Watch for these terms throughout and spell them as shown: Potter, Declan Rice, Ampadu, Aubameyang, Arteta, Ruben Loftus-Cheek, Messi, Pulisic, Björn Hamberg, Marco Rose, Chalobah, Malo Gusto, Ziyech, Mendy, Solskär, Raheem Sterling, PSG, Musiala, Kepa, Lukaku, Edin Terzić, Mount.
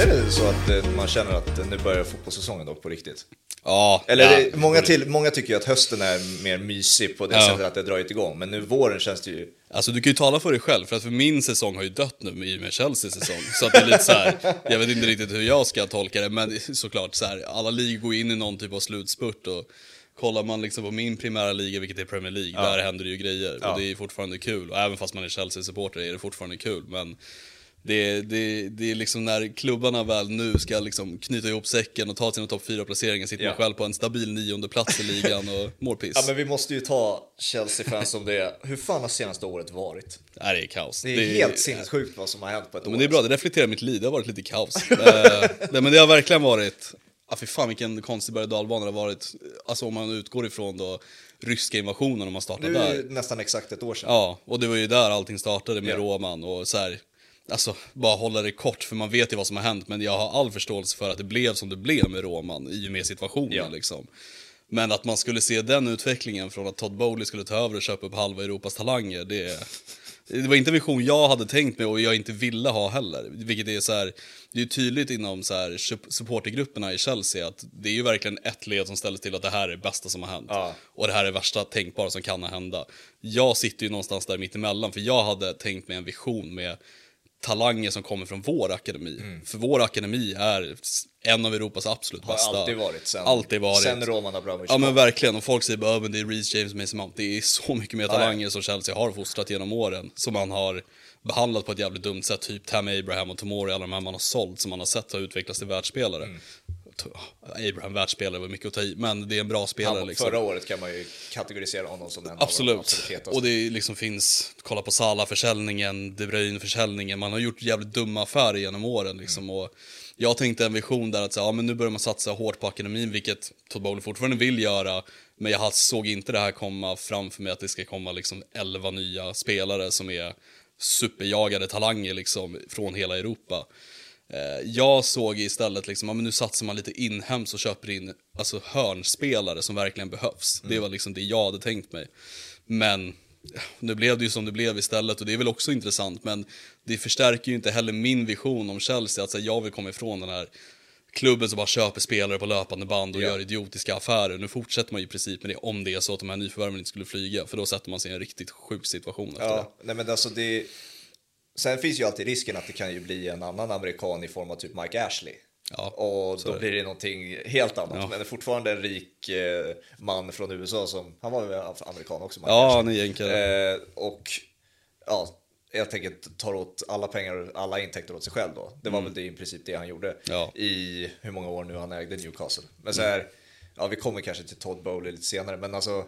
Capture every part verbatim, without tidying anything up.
Är det så att man känner att nu börjar fotbollssäsongen dock på riktigt? Ja. Eller ja, det, många, till, många tycker ju att hösten är mer mysig på det ja. sättet att det drar igång. Men nu våren känns det ju... Alltså du kan ju tala för dig själv, för att för min säsong har ju dött nu i och med Chelseas säsong. Så att det är lite så här, jag vet inte riktigt hur jag ska tolka det. Men såklart så här, alla ligor går in i någon typ av slutspurt. Och kollar man liksom på min primära liga, vilket är Premier League, ja. där händer det ju grejer. Ja. Och det är fortfarande kul. Och även fast man är Chelsea-supporter är det fortfarande kul. Men... Det, det, det är liksom när klubbarna väl nu ska liksom knyta ihop säcken och ta sina topp fyra placeringar, sitter ja. man själv på en stabil nionde plats i ligan och målpiss. Ja, men vi måste ju ta Chelsea-fans om det. Hur fan har senaste året varit? Det är kaos. Det är det, helt sinnessjukt vad som har hänt på ett men år. Men det är bra, det reflekterar mitt liv, det har varit lite kaos. Nej, men det har verkligen varit, ah, fy fan vilken konstig berg-dalbana det har varit. Alltså om man utgår ifrån då ryska invasionen om man startade där. Det är ju där. Nästan exakt ett år sedan. Ja, och det var ju där allting startade med ja. Roman och så här. Alltså, bara hålla det kort, för man vet ju vad som har hänt. Men jag har all förståelse för att det blev som det blev med Roman i och med situationen ja. liksom. Men att man skulle se den utvecklingen från att Todd Boehly skulle ta över och köpa upp halva Europas talanger, det, det var inte en vision jag hade tänkt mig och jag inte ville ha heller. Vilket är så här, det är tydligt inom så här supportergrupperna i Chelsea att det är ju verkligen ett led som ställs till att det här är det bästa som har hänt ja. och det här är det värsta tänkbara som kan hända. Jag sitter ju någonstans där mitt emellan, för jag hade tänkt mig en vision med talanger som kommer från vår akademi. Mm. För vår akademi är en av Europas absolut har bästa. Har alltid varit sen. Alltid varit. Sen Roman Abramovich. Ja, men verkligen. Och folk säger bara, men det är Reece James, Messi, Mount. Det är så mycket mer talanger som Chelsea har fostrat genom åren. Som man har behandlat på ett jävligt dumt sätt. Typ Tam Abraham och Tomori, alla de här man har sålt som man har sett har utvecklats till världsspelare. Mm. Abraham världsspelare var mycket att ta i, men det är en bra spelare. Han, liksom. Förra året kan man ju kategorisera honom som en absolut. Av absolut. Och det liksom finns, kolla på Salah-försäljningen, De Bruyne-försäljningen, man har gjort jävligt dumma affärer genom åren. Liksom. Mm. Och jag tänkte en vision där att så, ja, men nu börjar man satsa hårt på akademin, vilket Todd Boehly fortfarande vill göra. Men jag såg inte det här komma framför mig, att det ska komma liksom elva nya spelare som är superjagade talanger liksom, från hela Europa. Jag såg istället liksom, ja, men nu satsar man lite inhemskt och köper in alltså, hörnspelare som verkligen behövs. Mm. Det var liksom det jag hade tänkt mig. Men nu blev det ju som det blev istället, och det är väl också intressant. Men det förstärker ju inte heller min vision om Chelsea. Alltså, jag vill komma ifrån den här klubben som bara köper spelare på löpande band och yeah. gör idiotiska affärer. Nu fortsätter man ju i princip med det, om det är så att de här nyförvärven inte skulle flyga. För då sätter man sig i en riktigt sjuk situation efter ja. det. Nej, men alltså det... Sen finns ju alltid risken att det kan ju bli en annan amerikan i form av typ Mike Ashley. Ja, och då det. blir det någonting helt annat. Ja. Men det är fortfarande en rik eh, man från U S A som... Han var väl amerikan också, Mike ja, Ashley. Eh, och ja, helt enkelt tar åt alla pengar och alla intäkter åt sig själv då. Det var mm. väl det i princip det han gjorde ja. i hur många år nu han ägde Newcastle. Men så här, mm. ja, vi kommer kanske till Todd Boehly lite senare, men alltså...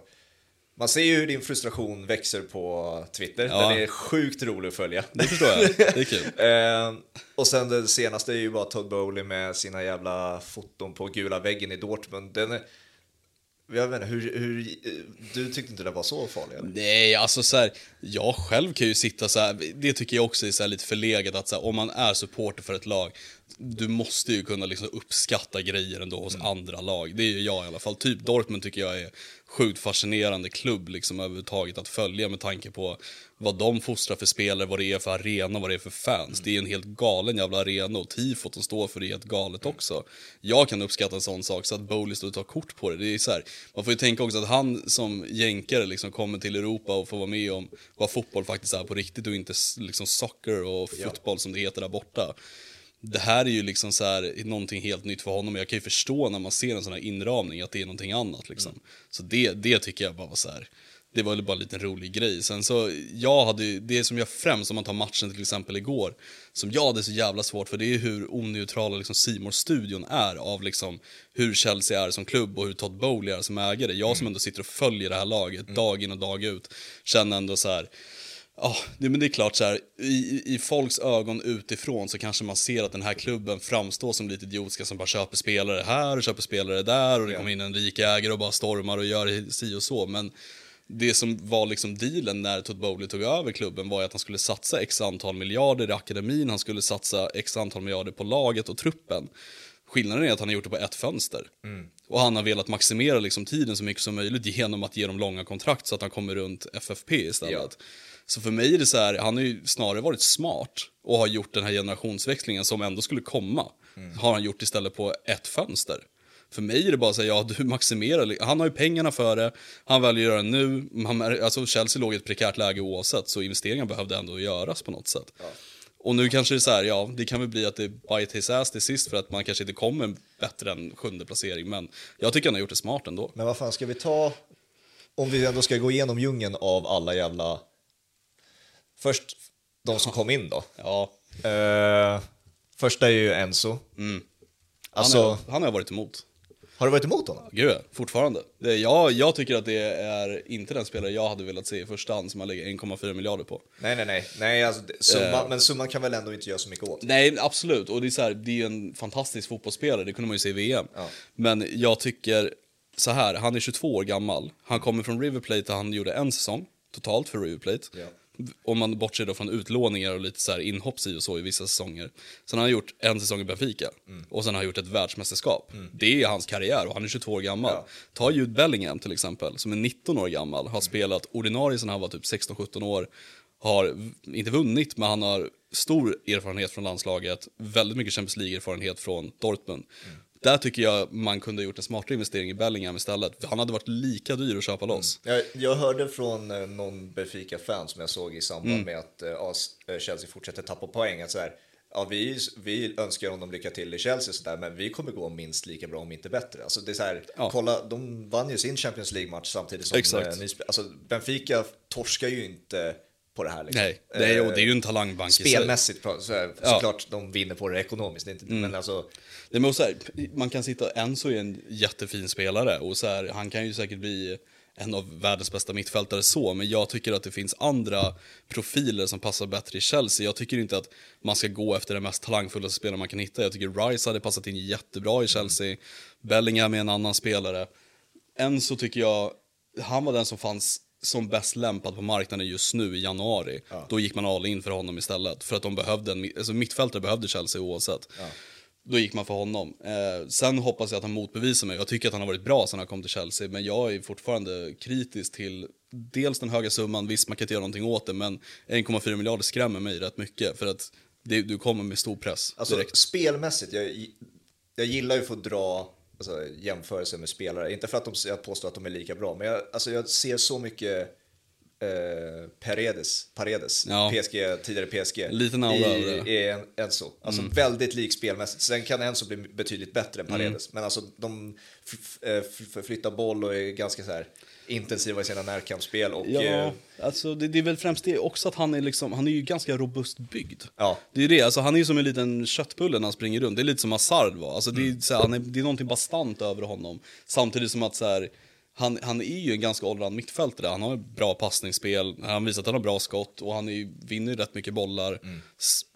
Man ser ju hur din frustration växer på Twitter. Ja. Den är sjukt rolig att följa. Det förstår jag. Det är kul. ehm, och sen det senaste är ju bara Todd Boehly med sina jävla foton på gula väggen i Dortmund. Den är... Jag vet inte, hur, hur, du tyckte inte det var så farligt? Eller? Nej, alltså så här, jag själv kan ju sitta så här, det tycker jag också är så här lite förlegat, att så här, om man är supporter för ett lag, du måste ju kunna liksom uppskatta grejer ändå hos mm. andra lag. Det är ju jag i alla fall. Typ Dortmund tycker jag är sjukt fascinerande klubb liksom överhuvudtaget att följa, med tanke på vad de fostrar för spelare, vad det är för arena, vad det är för fans. Mm. Det är en helt galen jävla arena, och tifot de står för det är helt galet mm. också. Jag kan uppskatta en sån sak, så att Boehly står och tar kort på det. Det är så här, man får ju tänka också att han som jänkare liksom kommer till Europa och får vara med om vad fotboll faktiskt är på riktigt, och inte liksom soccer och fotboll ja. som det heter där borta. Det här är ju liksom så här, någonting helt nytt för honom. Jag kan ju förstå när man ser en sån här inramning att det är någonting annat liksom. Mm. Så det, det tycker jag bara var så här, det var väl bara en liten rolig grej. Sen så, jag hade det som jag främst, om man tar matchen till exempel igår, som jag hade så jävla svårt för, det är hur oneutrala liksom C-more-studion är av liksom hur Chelsea är som klubb och hur Todd Boehly är som ägare. Jag som ändå sitter och följer det här laget mm. dag in och dag ut, känner ändå så här, ja, oh, men det är klart så här, i, i folks ögon utifrån så kanske man ser att den här klubben framstår som lite idiotiska som bara köper spelare här och köper spelare där, och det kommer in en rik ägare och bara stormar och gör si och så. Men det som var liksom dealen när Todd Boehly tog över klubben var att han skulle satsa x antal miljarder i akademin, han skulle satsa x antal miljarder på laget och truppen. Skillnaden är att han har gjort det på ett fönster. Mm. Och han har velat maximera liksom tiden så mycket som möjligt genom att ge dem långa kontrakt så att han kommer runt F F P istället. Ja. Så för mig är det så här, han har ju snarare varit smart och har gjort den här generationsväxlingen som ändå skulle komma. Mm. Har han gjort istället på ett fönster. För mig är det bara så här, ja du maximerar. Han har ju pengarna för det, han väljer att göra det nu. Han, alltså Chelsea låg i ett prekärt läge oavsett, så investeringar behövde ändå göras på något sätt. Ja. Och nu kanske det är så här, ja, det kan väl bli att det bite his ass till sist för att man kanske inte kommer bättre än sjunde placering. Men jag tycker han har gjort det smart ändå. Men vad fan ska vi ta, om vi ändå ska gå igenom djungeln av alla jävla... Först de som kom in då. Ja. Uh, första är ju Enzo. Mm. Alltså... Han, är, han har varit emot. Har du varit emot honom? Gud, fortfarande. Det, jag, jag tycker att det är inte den spelare jag hade velat se i första hand som man lägger en komma fyra miljarder på. Nej, nej, nej. nej alltså, summa, uh, men summan kan väl ändå inte göra så mycket åt. Nej, absolut. Och det är så här, det är en fantastisk fotbollsspelare. Det kunde man ju se i V M. Ja. Men jag tycker så här, han är tjugotvå år gammal. Han kommer från River Plate där han gjorde en säsong totalt för River Plate. Ja. Om man bortser då från utlåningar och lite så här inhopps i och så i vissa säsonger. Sen har han gjort en säsong i Benfica. Mm. Och sen har han gjort ett världsmästerskap. Mm. Det är hans karriär och han är tjugotvå år gammal. Ja. Ta Jude Bellingham till exempel, som är nitton år gammal. Har mm. spelat ordinarie sedan han var typ sexton sjutton år. Har inte vunnit, men han har stor erfarenhet från landslaget. Väldigt mycket Champions League-erfarenhet från Dortmund. Mm. Där tycker jag man kunde ha gjort en smartare investering i Bellingham istället. Han hade varit lika dyr att köpa loss. Mm. Jag, jag hörde från någon Benfica-fan som jag såg i samband mm. med att uh, Chelsea fortsätter tappa poäng. Att så här, ja, vi, vi önskar honom lycka till i Chelsea, så där, men vi kommer gå minst lika bra om inte bättre. Alltså, det är så här, ja. Kolla, de vann ju sin Champions League-match samtidigt som Exakt. Ny, alltså, Benfica torskar ju inte... på det här liksom. Nej, det är, och det är ju en talangbank spelmässigt så, så här, såklart ja. De vinner på det ekonomiskt, det är inte mm. men alltså det måste här, man kan sitta, Enzo är en jättefin spelare och så här, han kan ju säkert bli en av världens bästa mittfältare så, men jag tycker att det finns andra profiler som passar bättre i Chelsea. Jag tycker inte att man ska gå efter den mest talangfulla spelaren man kan hitta. Jag tycker Rice hade passat in jättebra i Chelsea. Mm. Bellingham är en annan spelare. Enzo tycker jag, han var den som fanns som bäst lämpad på marknaden just nu i januari. Ja. Då gick man all in för honom istället. För att de behövde en... Alltså mittfältare behövde Chelsea oavsett. Ja. Då gick man för honom. Eh, sen hoppas jag att han motbevisar mig. Jag tycker att han har varit bra sedan han kom till Chelsea. Men jag är fortfarande kritisk till... Dels den höga summan. Visst, man kan inte göra någonting åt det. Men en komma fyra miljarder skrämmer mig rätt mycket. För att det, du kommer med stor press. Alltså direkt. Spelmässigt. Jag, jag gillar ju för att dra... Alltså, jämförelse med spelare. Inte för att de, jag påstår att de är lika bra, men jag, alltså, jag ser så mycket eh, Paredes, Paredes ja. P S G, tidigare P S G liten i, i en, Enzo. Alltså mm. väldigt lik spelmässigt. Sen kan Enzo bli betydligt bättre än Paredes. Mm. Men alltså de f- f- f- flyttar boll och är ganska så här intensiva i sina närkampsspel. Och, ja, eh, alltså det, det är väl främst det också att han är, liksom, han är ju ganska robust byggd. Ja. Det är ju det, alltså, han är ju som en liten köttbulle när han springer runt. Det är lite som Hazard var. Alltså, mm. det, är, så här, han är, det är någonting bastant över honom. Samtidigt som att så här, han, han är ju en ganska allround mittfältare. Han har bra passningsspel, han visar att han har bra skott och han är ju, vinner ju rätt mycket bollar. Mm.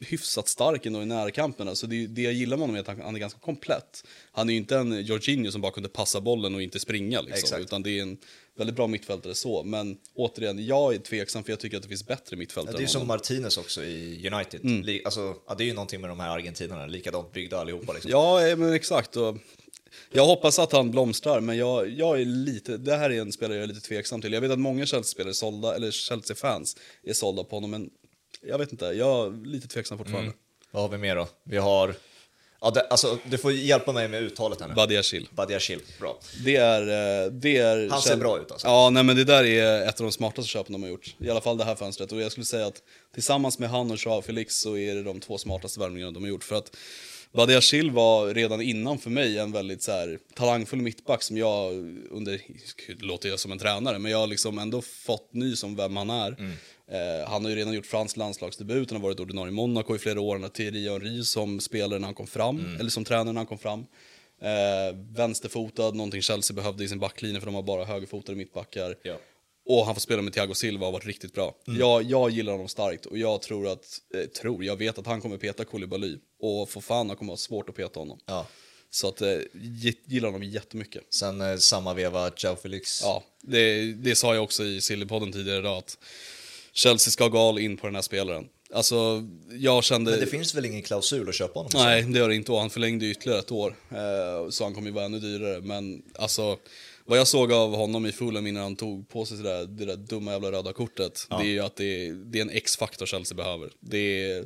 Hyfsat stark ändå i närkamperna. Så det, det jag gillar med honom är att han, han är ganska komplett. Han är ju inte en Jorginho som bara kunde passa bollen och inte springa. Liksom, utan det är en... Väldigt bra mittfältare så, men återigen, jag är tveksam för jag tycker att det finns bättre mittfältare. Ja, det är som Martinez också i United. Mm. Alltså, ja, det är ju någonting med de här argentinarna, likadant byggda allihopa. Liksom. Ja, men exakt. Och jag hoppas att han blomstrar, men jag, jag är lite, det här är en spelare jag är lite tveksam till. Jag vet att många Chelsea-spelare sålda, eller Chelsea-fans är sålda på honom, men jag vet inte, jag är lite tveksam fortfarande. Mm. Vad har vi mer då? Vi har... Ja, det, alltså, du får hjälpa mig med uttalet här nu. Badiashile. Badiashile, bra. Det är, det är... Han ser käll... bra ut alltså. Ja, nej, men det där är ett av de smartaste köpen de har gjort. I alla fall det här fönstret. Och jag skulle säga att tillsammans med han och João Felix så är det de två smartaste värvningarna de har gjort. För att Badiashile var redan innan för mig en väldigt så här, talangfull mittback som jag under... Gud, låter jag som en tränare, men jag har liksom ändå fått ny som vem han är. Mm. Eh, han har ju redan gjort fransk landslagsdebut. Han har varit ordinarie i Monaco i flera år. Han har Thierry Henry som spelare när han kom fram mm. eller som tränare när han kom fram. eh, Vänsterfotad, någonting Chelsea behövde i sin backlinje, för de har bara högerfotade mittbackar. Ja. Och han får spela med Thiago Silva och har varit riktigt bra. Mm. jag, jag gillar honom starkt. Och jag tror att eh, tror, jag vet att han kommer peta Koulibaly. Och för fan, han kommer ha svårt att peta honom. Ja. Så att eh, gillar honom jättemycket. Sen eh, samma veva João Felix. Ja, det, det sa jag också i Sillypodden tidigare idag, att Chelsea ska gå all in på den här spelaren. Alltså, jag kände... Men det finns väl ingen klausul att köpa honom? Nej, det gör det inte. Och han förlängde ytterligare ett år. Så han kommer ju vara ännu dyrare. Men alltså, vad jag såg av honom i Fulham innan han tog på sig det där, det där dumma jävla röda kortet, ja. Det är ju att det är, det är en X-faktor Chelsea behöver. Det, är,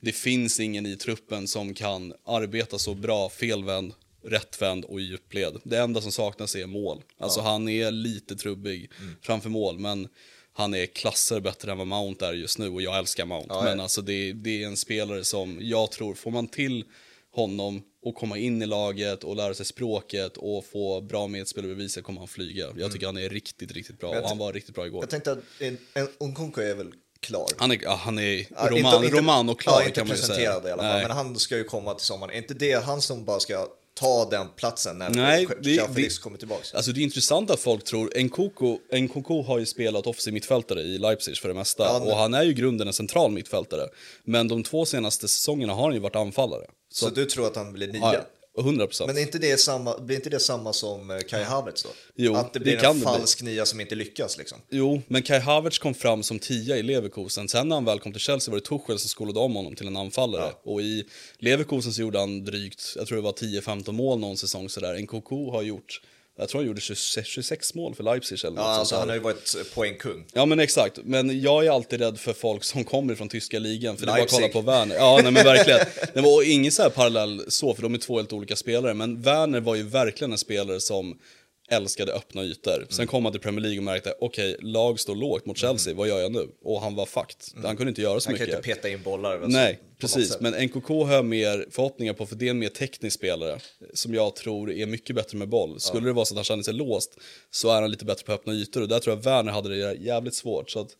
det finns ingen i truppen som kan arbeta så bra felvänd, rättvänd och i djupled. Det enda som saknas är mål. Alltså, ja. Han är lite trubbig mm. framför mål, men han är klasser bättre än vad Mount är just nu. Och jag älskar Mount. Ja, ja. Men alltså det, det är en spelare som jag tror, får man till honom och komma in i laget och lära sig språket och få bra medspel och bevisa, kommer han flyga. Jag tycker mm. han är riktigt, riktigt bra. Jag och han var riktigt bra igår. Jag tänkte att en, en, en Konko är väl klar. Han är, ja, han är ja, roman, inte, inte, roman och klar, ja, kan man ju säga. I alla fall. Men han ska ju komma till sommaren. Är inte det han som bara ska... ta den platsen när Nej, det, João Felix det, kommer tillbaka. Alltså det är intressant att folk tror... Nkoko, Nkoko har ju spelat offensiv mittfältare i Leipzig för det mesta. Ja, och han är ju i grunden en central mittfältare. Men de två senaste säsongerna har han ju varit anfallare. Så, så du tror att han blir nya? Ja. hundra procent. Men är inte det samma, blir inte det samma som Kai Havertz då? Jo, att det blir det en falsk bli. nia som inte lyckas liksom. Jo, men Kai Havertz kom fram som tia i Leverkusen. Sen när han väl kom till Chelsea var det Tuchel som skolade om honom till en anfallare. Ja. Och i Leverkusen så gjorde han drygt, jag tror det var tio femton mål någon säsong sådär. Nkoko har gjort... Jag tror han gjorde tjugosex mål för Leipzig eller något. Ja, alltså han har ju varit poängkung. Ja, men exakt. Men jag är alltid rädd för folk som kommer från tyska ligan. För det är bara att kolla på Werner. Ja, nej, men verkligen. Det var ingen så här parallell så, för de är två helt olika spelare. Men Werner var ju verkligen en spelare som älskade öppna ytor. Mm. Sen kom han till Premier League och märkte, okej, okay, lag står lågt mot Chelsea, mm. vad gör jag nu? Och han var fakt. Mm. Han kunde inte göra så han mycket. Han kunde inte peta in bollar. Alltså, nej, precis. Men Nkoko har mer förhoppningar på, för det är en mer teknisk spelare som jag tror är mycket bättre med boll. Skulle ja. det vara så att han kände sig låst, så är han lite bättre på öppna ytor, och där tror jag Werner hade det jävligt svårt. Så att,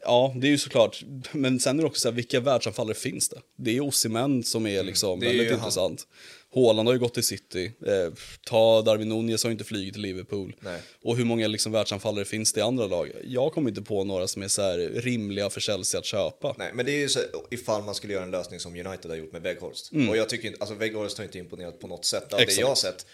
ja, det är ju såklart. Men sen är det också så här, vilka världsanfallare finns det? Det är Osimhen som är liksom mm. väldigt är intressant. Han. Haaland har ju gått till City. Eh, ta Darwin Nunez har inte flugit till Liverpool. Nej. Och hur många liksom världsanfallare finns det i andra lag? Jag kommer inte på några som är så här rimliga för Chelsea att köpa. Nej, men det är ju så, ifall man skulle göra en lösning som United har gjort med Weghorst. Mm. Och jag tycker inte, alltså Weghorst har inte imponerat på något sätt av Exakt. det jag har sett.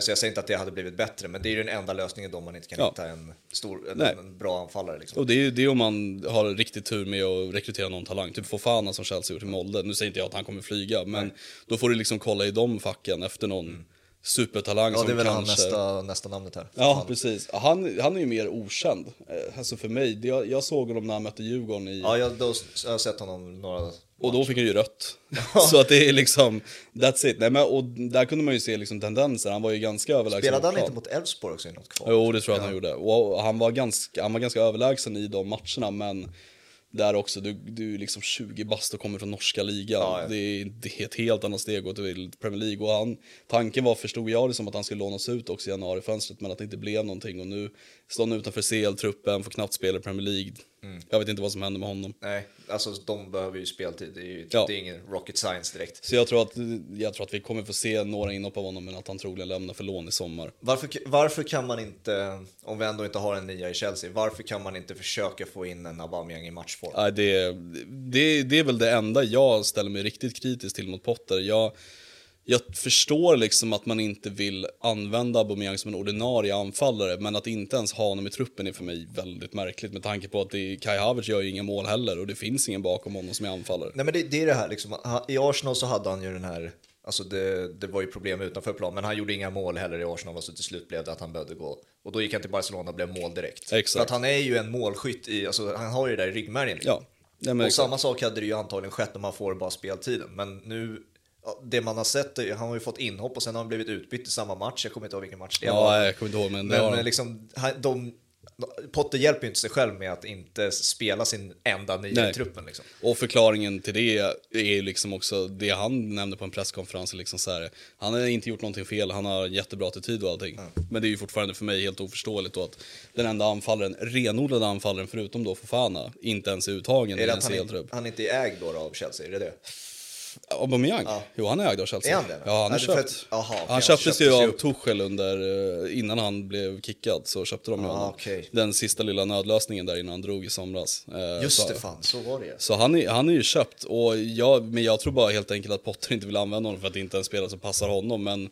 Så jag säger inte att det hade blivit bättre, men det är ju den enda lösningen då man inte kan ja. hitta en, stor, en, en bra anfallare. Liksom. Och det är ju det, om man har riktigt tur med att rekrytera någon talang. Typ Fofana som Chelsea gjort i Molde. Nu säger inte jag att han kommer flyga, men Nej. då får du liksom kolla i de facken efter någon mm. supertalang. Ja, som det är väl kanske... nästa, nästa namnet här. Ja, han... precis. Han, han är ju mer okänd. Alltså för mig, det, jag, jag såg honom när han mötte Djurgården i... Ja, jag, då, jag har sett honom några... Och då fick han ju rött. Så att det är liksom, that's it. Nej, men, och där kunde man ju se liksom tendenser. Han var ju ganska överlägsen. Spelade han inte mot Elfsborg också i något kvar? Jo, det tror jag att han gjorde. Och han var ganska, han var ganska överlägsen i de matcherna, men där också, du, du är liksom tjugo bast och kommer från norska ligan. Ja, ja. Det, är, det är ett helt annat steg att gå till Premier League. Och han, tanken var, förstod jag det som, att han skulle lånas ut också i januarifönstret, men att det inte blev någonting. Och nu står han utanför C L-truppen, får knappt spela i Premier League. Mm. Jag vet inte vad som händer med honom. Nej, alltså de behöver ju speltid. Det är, ju, ja. det är ingen rocket science direkt. Så jag tror att, jag tror att vi kommer få se några inhopp av honom, men att han troligen lämnar för lån i sommar. Varför, varför kan man inte, om vi ändå inte har en nia i Chelsea, varför kan man inte försöka få in en Aubameyang i matchform? Nej, det, det, det är väl det enda jag ställer mig riktigt kritiskt till mot Potter. Jag... Jag förstår liksom att man inte vill använda Aubameyang som en ordinarie anfallare, men att inte ens ha honom i truppen är för mig väldigt märkligt, med tanke på att det är, Kai Havertz gör ju inga mål heller, och det finns ingen bakom honom som är anfallare. Nej, men det, det är det här liksom, i Arsenal så hade han ju den här, alltså det, det var ju problem utanför plan, men han gjorde inga mål heller i Arsenal, och så till slut blev det att han behövde gå. Och då gick han till Barcelona och blev mål direkt. Exakt. För att han är ju en målskytt, i, alltså han har ju det där i ryggmärgen. Ja. Nej, men och exakt. Samma sak hade det ju antagligen skett om han får bara speltiden, men nu... Det man har sett, han har ju fått inhopp och sen har han blivit utbytt i samma match. Jag kommer inte ihåg vilken match det ja, var. Jag kommer inte ihåg, men det men var... liksom, de, Potter hjälper ju inte sig själv med att inte spela sin enda nya i truppen. Liksom. Och förklaringen till det är liksom också det han nämnde på en presskonferens. Liksom så här, han har inte gjort någonting fel, han har jättebra attityd och allting. Mm. Men det är ju fortfarande för mig helt oförståeligt då att den enda anfallaren, renodlade anfallaren förutom då Fofana, inte ens är uttagen. Är det att han, är, han inte är ägd då, då av Chelsea, är det det? Aubameyang? Ja. Jo, han är ägd av Chelsea. Är han det? Ja, han är köpt. Att... Aha, okay, han köptes, köptes ju av Tuchel under, innan han blev kickad, så köpte de ah, honom. Okay. Den sista lilla nödlösningen där innan han drog i somras. Just så, det fan, så var det. Så han är, han är ju köpt, och jag, men jag tror bara helt enkelt att Potter inte vill använda honom för att det inte är en spelare som passar honom, men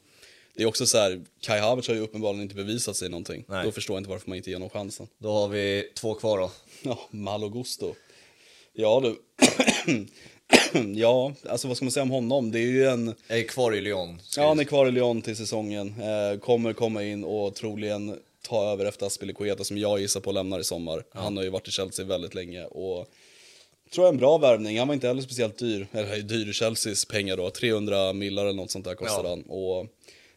det är också så här, Kai Havertz har ju uppenbarligen inte bevisat sig någonting. Nej. Då förstår jag inte varför man inte ger någon chansen. Då har vi två kvar då. Ja, Malo Gusto. Ja, du. Ja, alltså vad ska man säga om honom? Det är ju en... är kvar i Lyon. Ja, han är kvar i Lyon till säsongen. Eh, kommer komma in och troligen ta över efter Aspilicueta som jag gissar på lämnar i sommar. Ja. Han har ju varit i Chelsea väldigt länge och tror jag en bra värvning. Han var inte heller speciellt dyr. Eller dyr i Chelseas pengar då. trehundra millar eller något sånt där kostade ja. han. Och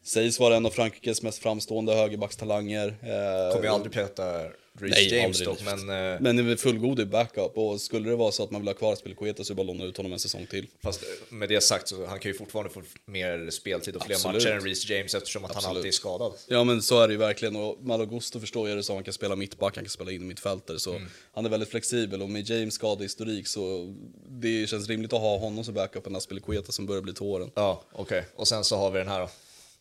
sägs vara en av Frankrikes mest framstående högerbackstalanger. Eh, kommer ju aldrig peta... Reece James dock, men... Eh, men det är fullgod i backup. Och skulle det vara så att man vill ha kvar Aspilicueta så bara låna ut honom en säsong till. Fast med det sagt så han kan ju fortfarande få mer speltid och fler absolut. Matcher än Reece James eftersom att absolut. Han alltid är skadad. Ja, men så är det ju verkligen. Och Malagusto förstår jag det så han kan spela mittback, han kan spela in i mittfältare. Så mm. han är väldigt flexibel. Och med James skadehistorik så det känns rimligt att ha honom som backup än Aspilicueta som börjar bli tåren. Ja, okej. Okay. Och sen så har vi den här då.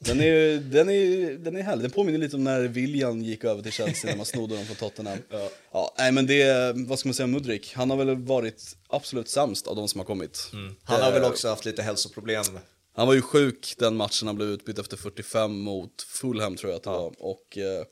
Den är, den är, den är härlig. Den påminner lite om när William gick över till Chelsea när man snodde dem från Tottenham. Ja. Ja, nej, men det, vad ska man säga, Mudryk. Han har väl varit absolut sämst av de som har kommit. Mm. Han har eh, väl också haft lite hälsoproblem. Han var ju sjuk den matchen han blev utbytt efter fyrtiofem mot Fulham tror jag att det ja. var. Och eh,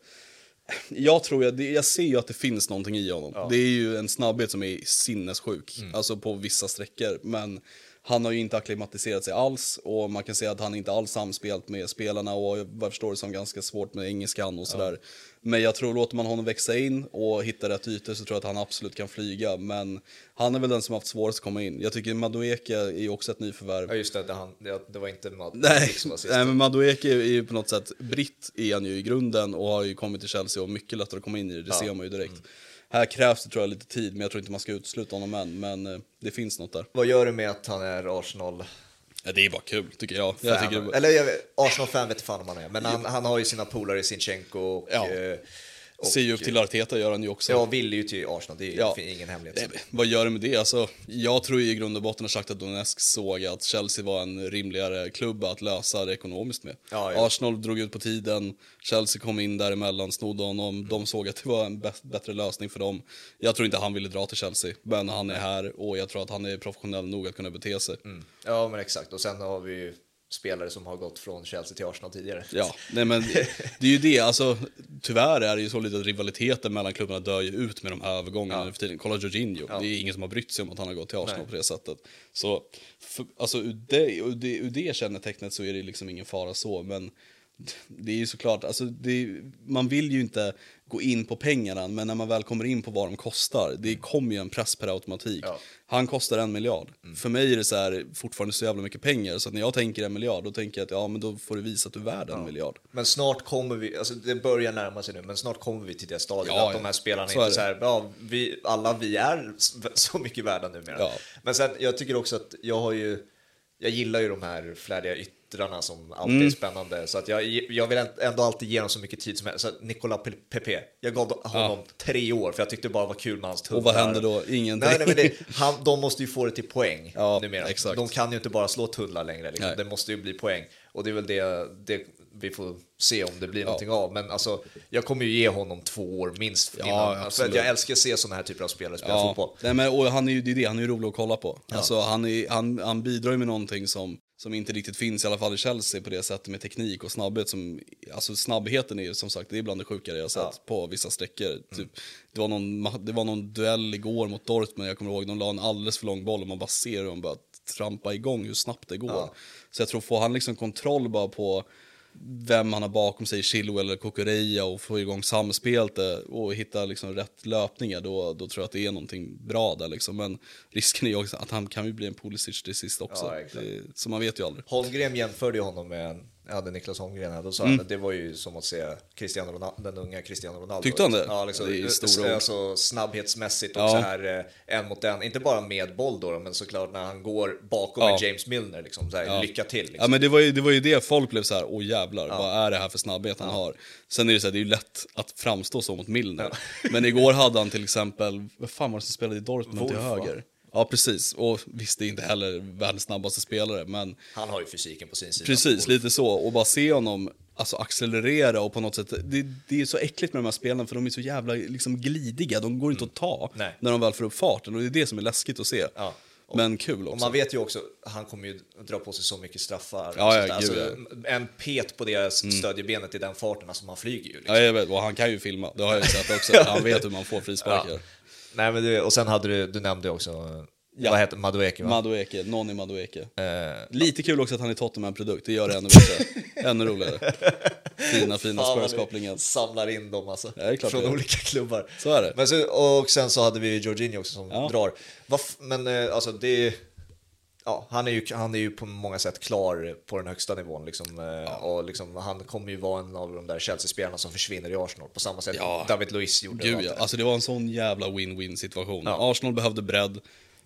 jag tror, jag, jag ser ju att det finns någonting i honom. Ja. Det är ju en snabbhet som är sinnessjuk. Mm. Alltså på vissa sträckor, men... han har ju inte akklimatiserat sig alls och man kan säga att han inte alls samspelt med spelarna och jag förstår det som ganska svårt med engelskan och sådär. Ja. Men jag tror låter man honom växa in och hitta rätt ytor så tror jag att han absolut kan flyga, men han är väl den som haft svårast att komma in. Jag tycker Madueke är ju också ett nyförvärv. Ja just det, det, han, det, det var inte Madueke nej, som var sist. Nej, men Madueke är ju på något sätt britt är han ju i grunden och har ju kommit till Chelsea och mycket lättare att komma in i det, det ja. ser man ju direkt. Mm. Här krävs det tror jag lite tid, men jag tror inte man ska utsluta honom än. Men det finns något där. Vad gör du med att han är Arsenal? Ja, det är bara kul, tycker jag. jag tycker det... Eller jag vet, Arsenal-fan vet fan om han är. Men han, han har ju sina polare i Sinchenko och... Ja. Och, ser ju upp till Arteta gör han ju också. Jag vill ju till Arsenal, det är ju ja. ingen hemlighet. Nej, vad gör det med det? Alltså, jag tror i grund och botten har sagt att Donetsk såg att Chelsea var en rimligare klubb att lösa det ekonomiskt med. Ja, ja. Arsenal drog ut på tiden, Chelsea kom in däremellan, snodde honom. Mm. De såg att det var en bäst, bättre lösning för dem. Jag tror inte han ville dra till Chelsea, men han är här och jag tror att han är professionell nog att kunna bete sig. Mm. Ja, men exakt. Och sen har vi ju... spelare som har gått från Chelsea till Arsenal tidigare. Ja, nej men det är ju det. Alltså, tyvärr är det ju så lite att rivaliteten mellan klubbarna dör ju ut med de här övergångarna ja. för tiden. Kolla Jorginho, ja. det är ingen som har brytt sig om att han har gått till Arsenal nej. på det sättet. Så för, alltså, ur, det, ur, det, ur det kännetecknet så är det liksom ingen fara så, men det är ju såklart, alltså det, man vill ju inte gå in på pengarna, men när man väl kommer in på vad de kostar, det kommer ju en press per automatik. Ja. Han kostar en miljard. Mm. För mig är det så här, fortfarande så jävla mycket pengar, så att när jag tänker en miljard, då tänker jag att ja, men då får du visa att du är värd en ja. miljard. Men snart kommer vi, alltså det börjar närma sig nu, men snart kommer vi till det stadiet ja, att ja. de här spelarna så är inte så här, ja, vi, alla vi är så mycket värda numera. Ja. Men sen, jag tycker också att jag har ju, jag gillar ju de här flärdiga ytterna som alltid mm. är spännande, så att jag, jag vill ändå alltid ge dem så mycket tid som helst. Så Nicolas Pepe, jag gav honom ja. tre år för jag tyckte det bara var kul med hans tunnlar. Och vad händer då? Ingenting. Nej, nej, men det, han, de måste ju få det till poäng ja, numera. Exakt. De kan ju inte bara slå tunnlar längre liksom. Det måste ju bli poäng och det är väl det, det vi får se om det blir ja. någonting av, men alltså, jag kommer ju ge honom två år minst innan, ja, alltså, för att jag älskar att se såna här typer av spelare spela ja. fotboll. Nej, men, och han är ju det, är det, han är ju rolig att kolla på ja. alltså, han, är, han, han bidrar ju med någonting som som inte riktigt finns i alla fall i Chelsea på det sättet med teknik och snabbhet. Som, alltså snabbheten är som sagt, det är bland det sjukare jag sett ja. på vissa sträckor. Mm. Typ, det, var någon, det var någon duell igår mot Dortmund, jag kommer ihåg, de la en alldeles för lång boll och man bara ser hur de bara trampa igång hur snabbt det går. Ja. Så jag tror får han liksom kontroll bara på vem han har bakom sig, Chilwell eller Kokorea, och få igång samspelet och hitta liksom rätt löpningar, då, då tror jag att det är någonting bra där liksom. Men risken är ju att han kan ju bli en Pulisic till sist också, ja, det, så man vet ju aldrig. Holmgren jämförde ju honom med en, ja, det Niklas Holmgren hade, och sa mm. att det var ju som att se Cristiano Ronaldo, den unga Cristiano Ronaldo. Tyckte han det? Ja, liksom, det är stora alltså, snabbhetsmässigt och ja. så här en mot en, inte bara med boll då, men såklart när han går bakom ja. James Milner liksom, så här, ja. lycka till liksom. Ja, men det var ju det, var ju det folk blev så här, åh jävlar, ja. vad är det här för snabbhet han ja. har. Sen är det så här, det är ju lätt att framstå så mot Milner. Ja. Men igår hade han till exempel, vad fan var det som spelade i Dortmund till höger? Va? Ja, precis. Och visst, det är inte heller världens snabbaste spelare, men... han har ju fysiken på sin sida. Precis, lite så. Och bara se honom alltså, accelerera och på något sätt... Det, det är så äckligt med de här spelen, för de är så jävla liksom, glidiga. De går inte mm. att ta Nej. när de väl får upp farten. Och det är det som är läskigt att se. Ja. Men kul också. Och man vet ju också, han kommer ju dra på sig så mycket straffar. Ja, ja, alltså, ja. En pet på deras mm. stödjebenet i den farten som alltså, man flyger ju. Liksom. Ja, jag vet. Och han kan ju filma, det har jag ju sett också. Han vet hur man får frisparker. Ja. Nej, men du, och sen hade du, du nämnde också... Ja. Vad heter Madueke, va? Madueke, Noni Madueke. Uh, Lite kul också att han är Tottenham-produkt. Det gör det ännu bättre. Ännu roligare. Fina, fina spörskaplingar. Samlar in dem alltså. Ja, det är klart från det. Olika klubbar. Så är det. Men så, och sen så hade vi Jorginho också som ja. drar. Varf, men alltså det... Ja, han är, ju, han är ju på många sätt klar på den högsta nivån. Liksom, ja. och liksom, han kommer ju vara en av de där Chelsea-spelarna som försvinner i Arsenal. På samma sätt ja. David Luiz gjorde. Gud, ja. Alltså det var en sån jävla win-win-situation. Ja. Arsenal behövde bredd.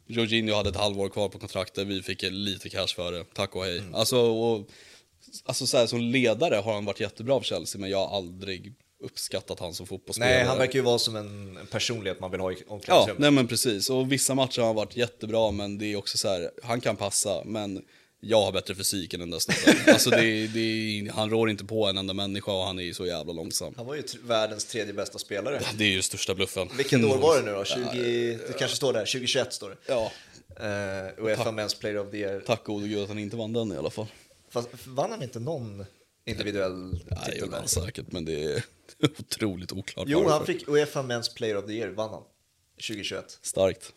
Jorginho hade ett halvår kvar på kontraktet. Vi fick lite cash för det. Tack och hej. Mm. Alltså, och, alltså så här, som ledare har han varit jättebra för Chelsea. Men jag har aldrig uppskattat han som fotbollsspelare. Nej, han verkar ju vara som en personlighet man vill ha i omklädningsrummet. Ja, nej men precis. Och vissa matcher har han varit jättebra. Men det är också så här, han kan passa. Men jag har bättre fysik än den där snubben. Alltså det, det, han rår inte på en enda människa och han är ju så jävla långsam. Han var ju t- världens tredje bästa spelare. Ja, det är ju största bluffen. Vilken år var det nu då? tjugo, ja, det kanske står där, tjugohundratjugoett står det. Ja. Uh, UEFA Men's Player of the Year. Tack gode gud att han inte vann den i alla fall. Fast vann han inte någon individuell titel? Nej, det var säkert, men det är otroligt oklart. Jo, varför. Han fick UEFA Men's Player of the Year, vann han. tjugohundratjugoett. Starkt.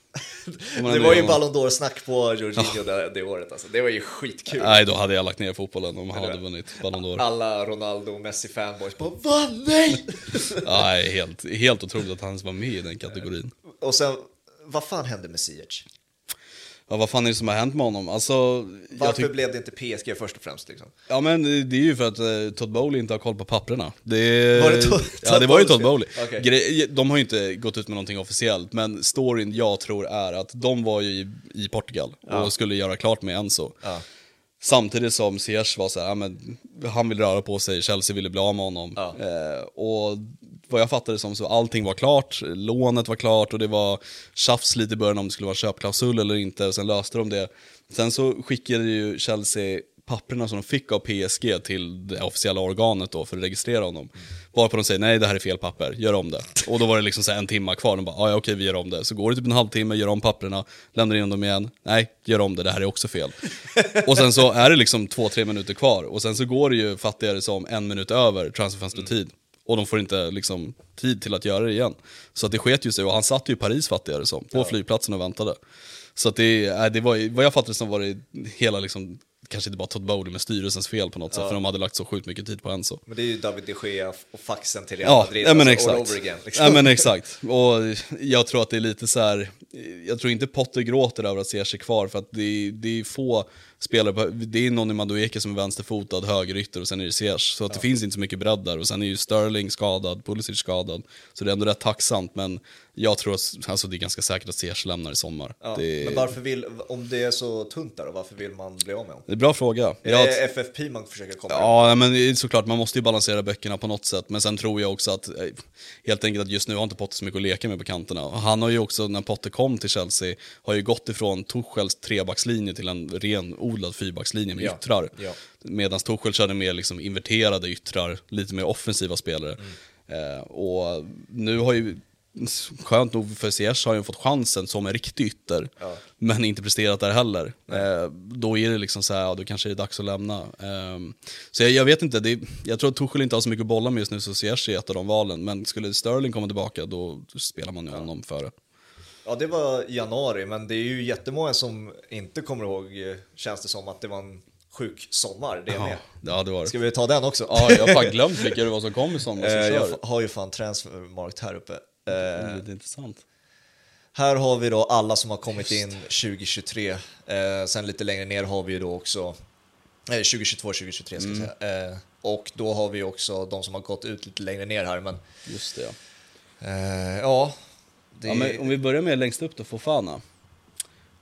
Det var ju Ballon d'Or-snack på Jorginho det, det året alltså. Det var ju skitkul. Nej, då hade jag lagt ner fotbollen om han hade vunnit Ballon d'Or. Alla Ronaldo och Messi-fanboys bara, va? Nej! Nej, helt, helt otroligt att han var med i den kategorin. Och sen, vad fan hände med Ziyech? Ja, vad fan är det som har hänt med honom? Alltså, varför tyck- blev det inte P S G först och främst? Liksom? Ja, men det är ju för att eh, Todd Boehly inte har koll på papperna. Det, var det to- ja, det var ju Todd Boehly. Okay. Gre- de har ju inte gått ut med någonting officiellt. Men storyn jag tror är att de var ju i, i Portugal ja. och skulle göra klart med Enzo. Ja. Samtidigt som Ziyech var så här, ja, men han ville röra på sig, Chelsea ville bli av med honom. Ja. Eh, och vad jag fattade som så allting var klart, lånet var klart och det var tjafs lite i början om det skulle vara köpklausul eller inte. Och sen löste de det. Sen så skickade ju Chelsea papperna som de fick av P S G till det officiella organet då för att registrera honom. Mm. Varpå de säger, nej det här är fel papper, gör om det. Och då var det liksom så här en timma kvar, de bara, ja okej vi gör om det. Så går det typ en halvtimme, gör om papperna, lämnar in dem igen, nej gör om det, det här är också fel. Och sen så är det liksom två, tre minuter kvar. Och sen så går det ju fattigare som en minut över transferfönstertid. Mm. Och de får inte liksom tid till att göra det igen. Så att det sket ju sig. Och han satt ju i Paris fattigare som. På ja. flygplatsen och väntade. Så att det, det var, vad jag fattade som var det hela liksom... Kanske inte bara Todd Boehly med styrelsens fel på något ja. sätt. För de hade lagt så sjukt mycket tid på Enzo. Men det är ju David de Gea och faxen till Real ja, Madrid. Ja, men alltså, exakt. All over again, liksom. Ja, men exakt. Och jag tror att det är lite så här... Jag tror inte Potter gråter över att se sig kvar. För att det, det är få spelare... På, det är någon i Madueke som är vänsterfotad, högerytter och sen är det Ziyech. Så att ja. det finns inte så mycket bredd där. Och sen är ju Sterling skadad, Pulisic skadad. Så det är ändå rätt tacksamt. Men jag tror att alltså, det är ganska säkert att Ziyech lämnar i sommar. Ja. Det... Men varför vill... Om det är så tunt där då, varför vill man bli av med honom? Bra fråga. Är jag det F F P man försöker komma ja, in? Men såklart, man måste ju balansera böckerna på något sätt. Men sen tror jag också att helt enkelt att just nu har inte Potter så mycket att leka med på kanterna. Han har ju också, när Potter kom till Chelsea, har ju gått ifrån Tuchels trebackslinje till en renodlad fyrbackslinje med ja. yttrar. Ja. Medan Tuchel körde mer liksom inverterade yttrar, lite mer offensiva spelare. Mm. Eh, och nu har ju skönt nog för Ziyech har ju fått chansen som en riktig ytter ja. men inte presterat där heller. Eh, då är det liksom så här, ja, då kanske det är dags att lämna. Eh, så jag, jag vet inte, det, jag tror att Tuchel inte har så mycket att bolla med just nu så Ziyech är ett av de valen, men skulle Sterling komma tillbaka då spelar man ju ja. honom före. Ja, det var januari, men det är ju jättemånga som inte kommer ihåg, känns det som att det var en sjuk sommar, det är med. Ja, det var det. Ska vi ta den också? Ja, jag har fan glömt vilka det var som kom i sommar. Eh, jag f- har ju fan Transfermarkt här uppe. Det är lite intressant. Här har vi då alla som har kommit in tjugohundratjugotre. Eh, sen lite längre ner har vi ju då också eh, tjugohundratjugotvå tjugohundratjugotre ska mm. säga. Eh, och då har vi också de som har gått ut lite längre ner här. Men, just det, ja. Eh, ja, det... ja men om vi börjar med längst upp då, Fofana.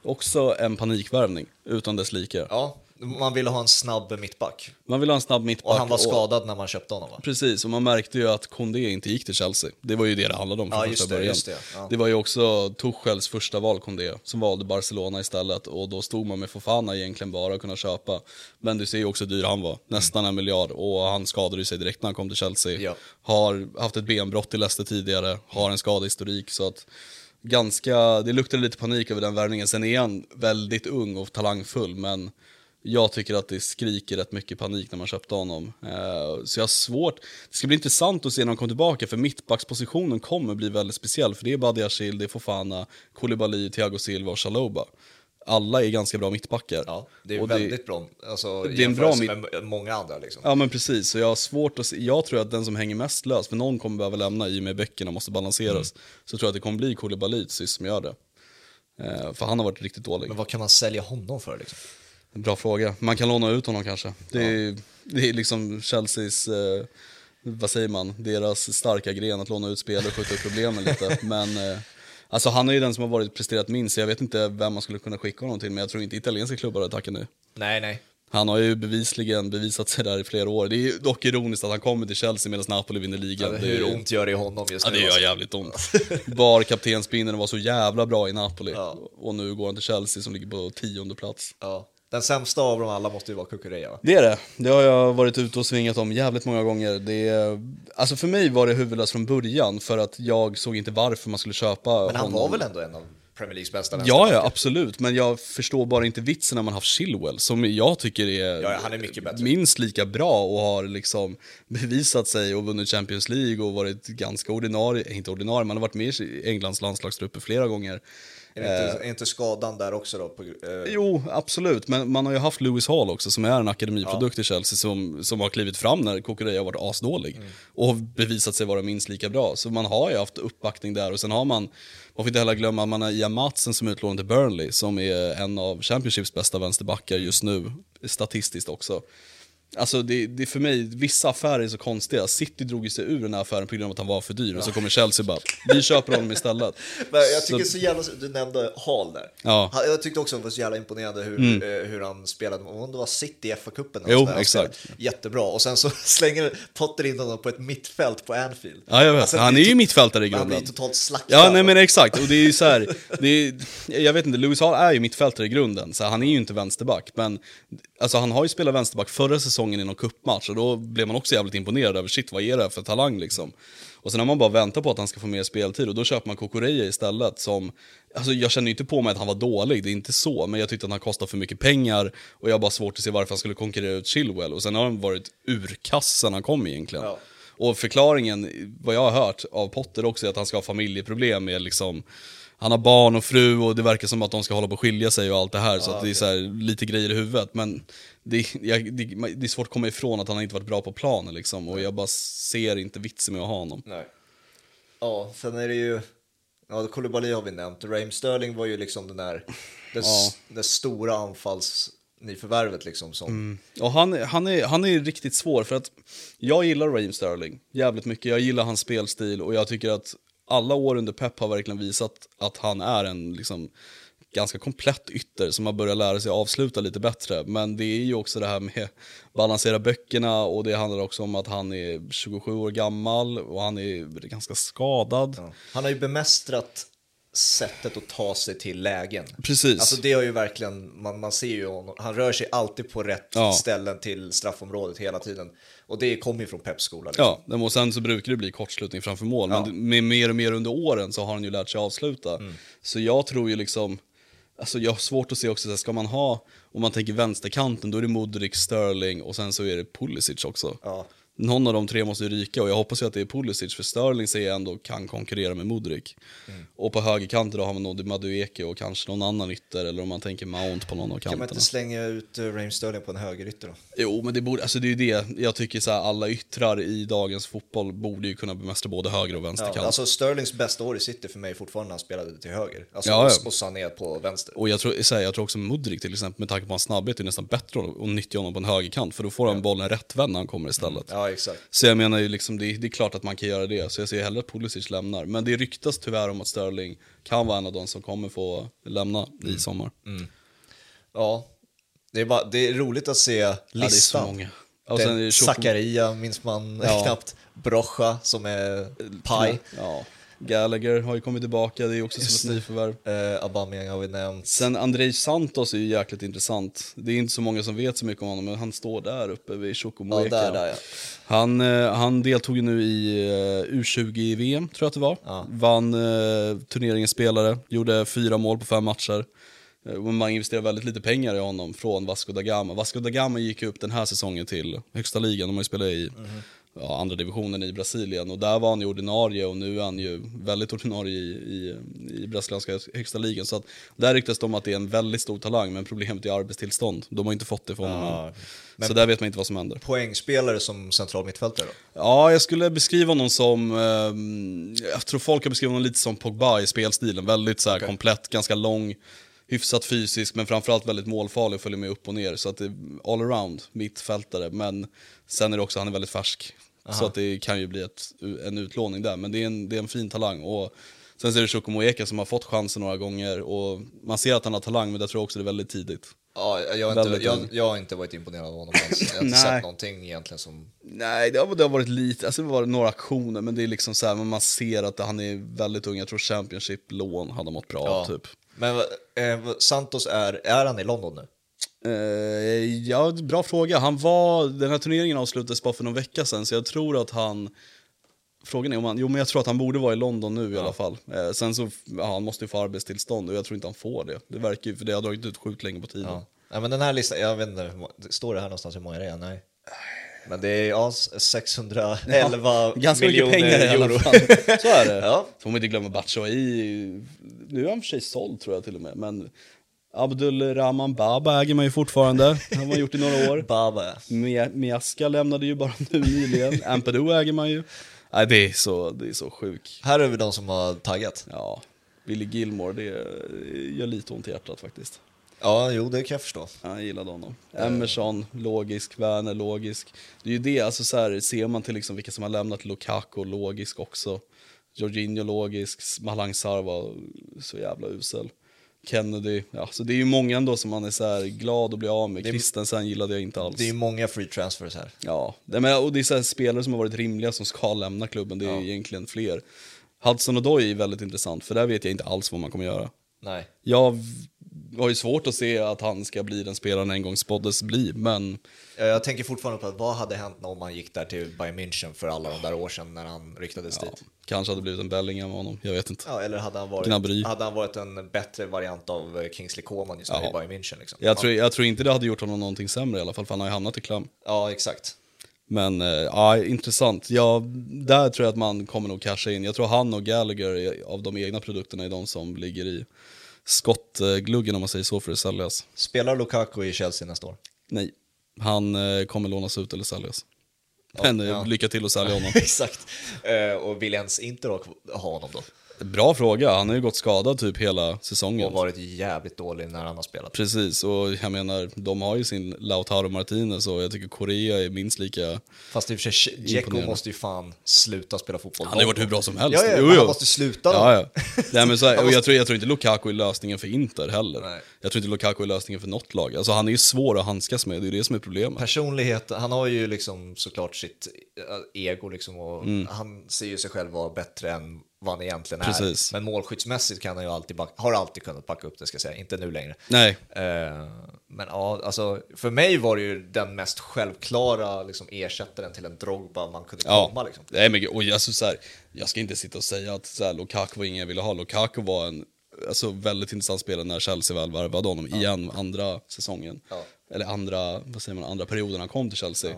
Också en panikvärvning utan dess like. Ja. Man ville ha en snabb mittback. Man ville ha en snabb mittback. Och han var skadad och... när man köpte honom, va? Precis, och man märkte ju att Kondé inte gick till Chelsea. Det var ju det det handlade om från ja, första det, början. Det, ja. det var ju också Tuchels första val, Kondé, som valde Barcelona istället. Och då stod man med Fofana egentligen bara att kunna köpa. Men du ser ju också hur dyr han var. Nästan mm. en miljard. Och han skadade ju sig direkt när han kom till Chelsea. Ja. Har haft ett benbrott i Leicester tidigare. Har en skadehistorik, så att ganska, det luktade lite panik över den värvningen. Sen är han väldigt ung och talangfull, men jag tycker att det skriker rätt mycket panik när man köpte honom. Så jag har svårt. Det ska bli intressant att se när han kommer tillbaka, för mittbackspositionen kommer bli väldigt speciell. För det är Badiashile, det är Fofana, Koulibaly, Thiago Silva och Chalobah. Alla är ganska bra mittbackar. Ja, det är och väldigt det, bra. Alltså, det är en bra mitt... många andra liksom. Ja, men precis. Så jag har svårt att se. Jag tror att den som hänger mest lös, för någon kommer behöva lämna i och med böckerna måste balanseras. Mm. Så jag tror att det kommer bli Koulibaly som gör det. Eh, för han har varit riktigt dålig. Men vad kan man sälja honom för liksom? En bra fråga. Man kan låna ut honom kanske. Det är, ja. Det är liksom Chelseas... Eh, vad säger man? Deras starka gren att låna ut spelare och skjuta upp problemen lite. Men... Eh, Alltså han är ju den som har varit presterat minst. Jag vet inte vem man skulle kunna skicka honom till, men jag tror inte italienska klubbar har tackat nu. Nej, nej. Han har ju bevisligen bevisat sig där i flera år. Det är ju dock ironiskt att han kommer till Chelsea medan Napoli vinner ligan. Ja, hur det är... ont gör det i honom just nu? Ja, det gör jävligt ont. Bar kaptensbindeln var så jävla bra i Napoli. Ja. Och nu går han till Chelsea som ligger på tionde plats. Ja. Den sämsta av dem alla måste ju vara Kokorea. Det är det. Det har jag varit ute och svingat om jävligt många gånger. Det är... Alltså för mig var det huvudlöst från början, för att jag såg inte varför man skulle köpa honom. Men han honom. var väl ändå en av Premier Leagues bästa? Ja, ja, absolut. Men jag förstår bara inte vitsen när man har haft Chilwell, som jag tycker är, ja, han är mycket bättre. Minst lika bra och har liksom bevisat sig och vunnit Champions League och varit ganska ordinarie. Inte ordinarie, man har varit med i Englands landslagstrupper flera gånger. Är inte, är inte skadan där också då? På, eh. Jo, absolut. Men man har ju haft Lewis Hall också, som är en akademiprodukt ja. i Chelsea, som, som har klivit fram när Kokorea har varit asdålig mm. och bevisat sig vara minst lika bra. Så man har ju haft uppbackning där. Och sen har man, man får inte heller glömma, man har Ian Madsen som utlånade till Burnley, som är en av Championships bästa vänsterbackar just nu, statistiskt också. Alltså det, det är för mig, vissa affärer är så konstiga. City drog sig ur den här affären på grund av att han var för dyr. Ja. Och så kommer Chelsea bara, vi köper honom istället. Men jag tycker så, så jävla, du nämnde Hall där. Ja. Han, jag tyckte också att det var så jävla imponerande hur, mm. eh, hur han spelade. Om det var City i F A-cupen. Jo, exakt. Jättebra. Och sen så slänger Potter in honom på ett mittfält på Anfield. Ja, jag vet. Alltså, han är ju to- mittfältare i grunden. Han är totalt slaktad. Ja, nej men exakt. Och det är ju så här, det är, jag vet inte, Lewis Hall är ju mittfältare i grunden. Så han är ju inte vänsterback. Men alltså, han har ju spelat vänsterback förra säsongen i någon kuppmatch, och då blev man också jävligt imponerad över shit, vad är det för talang liksom. Och sen när man bara väntar på att han ska få mer speltid, och då köper man Kokorea istället, som, alltså jag känner inte på mig att han var dålig, det är inte så, men jag tyckte att han kostade för mycket pengar och jag har bara svårt att se varför han skulle konkurrera ut Chilwell. Och sen har han varit urkassan han kom egentligen. Ja. Och förklaringen, vad jag har hört av Potter också, är att han ska ha familjeproblem med liksom, han har barn och fru och det verkar som att de ska hålla på att skilja sig och allt det här. Ah, så att det är så här, lite grejer i huvudet. Men det, jag, det, det är svårt att komma ifrån att han inte varit bra på planen liksom. Och jag bara ser inte vitsen med att ha honom. Nej. Ja, sen är det ju... Ja, Koulibaly har vi nämnt. Raheem Sterling var ju liksom den där... Den, ja. s, den stora anfalls... nyförvärvet liksom som... Mm. Och han, han, är, han är riktigt svår, för att jag gillar Raheem Sterling jävligt mycket. Jag gillar hans spelstil och jag tycker att alla år under Pep har verkligen visat att han är en liksom ganska komplett ytter som har börjat lära sig avsluta lite bättre. Men det är ju också det här med balansera böckerna, och det handlar också om att han är tjugosju år gammal och han är ganska skadad. Ja. Han har ju bemästrat sättet att ta sig till lägen. Precis. Alltså det är ju verkligen, man, man ser ju honom, han rör sig alltid på rätt ja. ställen till straffområdet hela tiden. Och det kommer ju från Peps skola liksom. Ja, och sen så brukar det bli kortslutning framför mål. Ja. Men med mer och mer under åren så har han ju lärt sig avsluta. Mm. Så jag tror ju liksom, alltså jag har svårt att se också, så här, ska man ha, om man tänker vänsterkanten, då är det Mudryk, Sterling och sen så är det Pulisic också. Ja. Någon av de tre måste ju ryka, och jag hoppas ju att det är Pulisic, för Sterling ser jag ändå kan konkurrera med Mudryk. Mm. Och på högerkanten då har man nog Madueke och kanske någon annan ytter, eller om man tänker Mount på någon av kanterna. Kan man inte slänga ut Raheem Sterling på en högerytter då? Jo, men det borde, alltså det är ju det. Jag tycker så här, alla yttrar i dagens fotboll borde ju kunna bemästra både höger och vänsterkant. Ja, alltså Sterlings bästa år i City för mig fortfarande när han spelade till höger. Alltså ja, ja. Och Sané på vänster. Och jag tror, så här, jag tror också Mudryk till exempel, med tanke på hans snabbhet, är nästan bättre att nyttja honom på en högerkant, för då får han ja. bollen rättvänd när han kommer istället. Ja. Ja, exakt. Så jag menar ju liksom, det, det är klart att man kan göra det. Så jag ser hellre att Pulisic lämnar. Men det ryktas tyvärr om att Sterling kan vara en av de som kommer få lämna mm. i sommar. Mm. Ja, det är, bara, det är roligt att se listan. Ja, och sen är det Zakaria minns man ja. knappt. Brocha som är paj. Ja. Gallagher har ju kommit tillbaka, det är också som ett nyförvärv. Eh, Aubameyang har vi nämnt. Sen Andrei Santos är ju jäkligt intressant. Det är inte så många som vet så mycket om honom, men han står där uppe vid Chocomoeka. Ja, där, där, ja. Han, eh, han deltog nu i eh, U tjugo i V M, tror jag att det var. Ja. Vann eh, turneringens spelare, gjorde fyra mål på fem matcher. Man investerar väldigt lite pengar i honom från Vasco da Gama. Vasco da Gama gick upp den här säsongen till högsta ligan. De har ju spelat i mm. ja, andra divisionen i Brasilien. Och där var han ju ordinarie och nu är han ju väldigt ordinarie i, i, i brasilianska högsta ligan. Så att där ryktas de att det är en väldigt stor talang, men problemet är arbetstillstånd. De har inte fått det från honom. Ja. Men så där vet man inte vad som händer. Poängspelare som central mittfältare då? Ja, jag skulle beskriva honom som... Eh, jag tror folk har beskrivit honom lite som Pogba i spelstilen. Väldigt så här okay. komplett, ganska lång... hyfsat fysisk, men framförallt väldigt målfarlig och följer med upp och ner, så att det är all around mittfältare, men sen är det också han är väldigt färsk. Aha. Så att det kan ju bli ett, en utlåning där, men det är en, det är en fin talang. Och sen ser det Chukwuemeka som har fått chansen några gånger och man ser att han har talang, men det tror jag också det är väldigt tidigt. Ja, jag har, inte, jag, jag har inte varit imponerad av honom alls. Jag har inte sett någonting egentligen som... Nej, det har, det har varit lite, alltså det var några aktioner, men det är liksom så här, man ser att han är väldigt ung. Jag tror Championship-lån hade mått bra ja. typ. Men eh, Santos, är, är han i London nu? Eh, ja, bra fråga. Han var, den här turneringen avslutades bara för någon vecka sedan, så jag tror att han... Frågan är om han... Jo, men jag tror att han borde vara i London nu i ja. alla fall. Eh, sen så... Ja, han måste ju få arbetstillstånd och jag tror inte han får det. Det verkar ju... För det har dragit ut sjukt länge på tiden. Ja. Ja, men den här listan... Jag vet inte... Står det här någonstans hur många det är? Nej. Men det är ja, sexhundraelva ja, ganska miljoner pengar i euro. Så är det. Ja. Så får man inte glömma Batshuayi. Nu är han för sig såld, tror jag till och med. Men Abdul Rahman Baba äger man ju fortfarande. Han har gjort i några år. Baba. Miaska lämnade ju bara nu nyligen. Ampadu äger man ju. Nej, det är så, det är så sjuk. Här är vi de som har taggat. Ja, Billy Gilmore, det gör lite ont i hjärtat faktiskt. Ja, jo, det kan jag förstå. Ja, jag gillade honom. Emerson, logisk. Werner, logisk. Det är ju det, alltså så här, ser man till liksom vilka som har lämnat. Lukaku, logisk också. Jorginho, logisk. Malang Sarr var så jävla usel. Kennedy, ja, så det är ju många ändå som man är så här glad att bli av med. Kristensen gillade jag inte alls. Det är ju många free transfers här. Ja, och det är så här spelare som har varit rimliga som ska lämna klubben. Det är ja. egentligen fler. Hudson-Odoi är väldigt intressant, för där vet jag inte alls vad man kommer göra. Nej. Jag har ju svårt att se att han ska bli den spelaren en gång spåddes bli, men... Jag tänker fortfarande på att vad hade hänt om han gick där till Bayern München för alla de där år sedan när han ryktades ja, dit? Kanske hade blivit en Bellingham av honom, jag vet inte. Ja, eller hade han varit, hade han varit en bättre variant av Kingsley Coman just nu ja. i Bayern München? Liksom. Jag, ja. tror, jag tror inte det hade gjort honom någonting sämre i alla fall, för han har ju hamnat i kläm. Ja, exakt. Men ja, äh, intressant. Ja, där tror jag att man kommer nog casha in. Jag tror han och Gallagher är, av de egna produkterna är de som ligger i skottgluggen, om man säger så, för att säljas. Spelar Lukaku i Chelsea nästa år? Nej, han eh, kommer lånas ut eller säljas. Ja, men ja. lycka till att sälja honom. Exakt. Eh, och vill ens inte då ha honom då? Bra fråga. Han har ju gått skadad typ hela säsongen. Och varit jävligt dålig när han har spelat. Precis, och jag menar, de har ju sin Lautaro Martinez och jag tycker Korea är minst lika... Fast i och för sig, Dzeko måste ju fan sluta spela fotboll. Han har ju varit hur bra som helst. Ja, ja, jo, jo. Han måste sluta. Ja, ja. Nej, men så här, och jag tror, jag tror inte Lukaku är lösningen för Inter heller. Nej. Jag tror inte Lukaku är lösningen för något lag. Alltså han är ju svår att handskas med, det är ju det som är problemet. Personlighet, han har ju liksom såklart sitt ego liksom och mm. han ser ju sig själv vara bättre än vad han egentligen är. Precis. Men målskyddsmässigt kan han ju alltid backa, har alltid kunnat backa upp det, ska jag säga. Inte nu längre. Nej. Uh, men ja, uh, alltså för mig var det ju den mest självklara liksom ersättaren till en Drogba man kunde ja. komma liksom. Nej, men och jag, så här, jag ska inte sitta och säga att så här, Lukaku var ingen jag ville ha. Lukaku var en alltså väldigt intressant spelare när Chelsea väl varvade honom ja. igen andra säsongen. Ja. Eller andra, vad säger man, andra perioden han kom till Chelsea. Ja.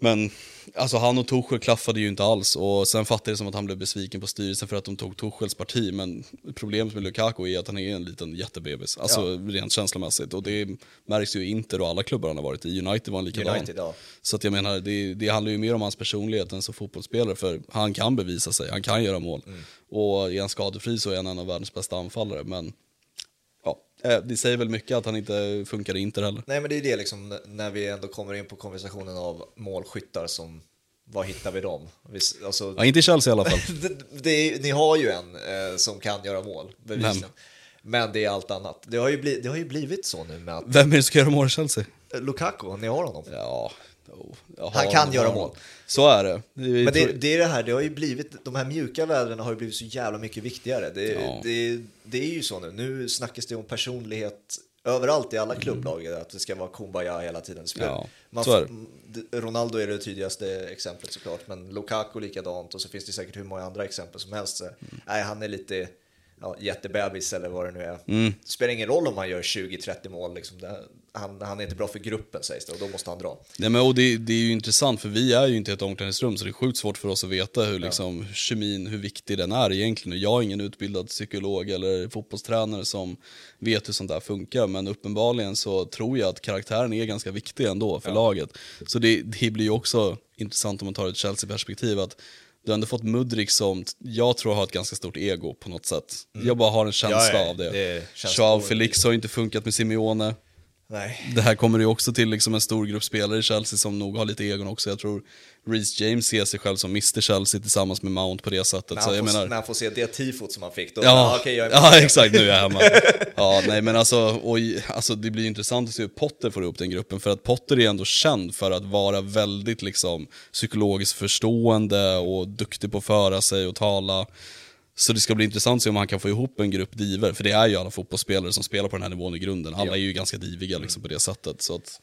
Men alltså han och Tuchel klaffade ju inte alls. Och sen fattade det som att han blev besviken på styrelsen för att de tog Tuchels parti. Men problemet med Lukaku är att han är en liten jättebebis. Alltså ja. rent känslomässigt. Och det märks ju inte då alla klubbar han har varit i. United var han likadan. United, ja. Så att jag menar, det, det handlar ju mer om hans personlighet än som fotbollsspelare. För han kan bevisa sig, han kan göra mål. Mm. Och är han skadefri så är han en av världens bästa anfallare. Men... det säger väl mycket att han inte funkar i Inter heller. Nej, men det är det liksom, när vi ändå kommer in på konversationen av målskyttar som, vad hittar vi dem? Vi, alltså, ja, inte i Chelsea i alla fall. det, det, ni har ju en eh, som kan göra mål, bevisligen. Vem? Men det är allt annat. Det har ju, bli, det har ju blivit så nu med att... Vem är det som ska göra mål i Chelsea? Lukaku, ni har honom. Ja, Oh, han kan göra mål. Så är det. det Men det, det är det här, det har ju blivit, de här mjuka värdena har ju blivit så jävla mycket viktigare. Det, ja. det, det är ju så nu. Nu snackas det om personlighet överallt i alla klubblaget, mm. att det ska vara kumbaya hela tiden. Ja, Man, är Ronaldo är det tydligaste exemplet såklart, men Lukaku likadant, och så finns det säkert hur många andra exempel som helst. Så, mm. nej, han är lite ja, jättebebis eller vad det nu är. Mm. Det spelar ingen roll om han gör tjugo trettio mål. Liksom. Det, han, han är inte bra för gruppen, sägs det, och då måste han dra. Nej, men, och det, det är ju intressant, för vi är ju inte ett omklädningsrum, så det är sjukt svårt för oss att veta hur, liksom, ja. kemin, hur viktig den är egentligen. Jag är ingen utbildad psykolog eller fotbollstränare som vet hur sånt där funkar, men uppenbarligen så tror jag att karaktären är ganska viktig ändå för ja. laget. Så det, det blir ju också intressant om man tar ett Chelsea-perspektiv, att du har ändå fått Mudryk som jag tror har ett ganska stort ego på något sätt. Mm. Jag bara har en känsla ja, ja, av det. det João Felix har ju inte funkat med Simeone. Nej. Det här kommer ju också till liksom en stor grupp spelare i Chelsea som nog har lite egon också. Jag tror Reece James ser sig själv som mister Chelsea tillsammans med Mount på det sättet. När han, så jag får, menar... när han får se det tifot som han fick då. Ja, ah, okay, jag är ja exakt, nu är jag hemma. ja, nej, men alltså, och, alltså, det blir intressant att se hur Potter får upp den gruppen. För att Potter är ändå känd för att vara väldigt liksom, psykologiskt förstående och duktig på att föra sig och tala. Så det ska bli intressant att se om han kan få ihop en grupp diver. För det är ju alla fotbollsspelare som spelar på den här nivån i grunden. Alla är ju ganska diviga liksom, på det sättet. Så att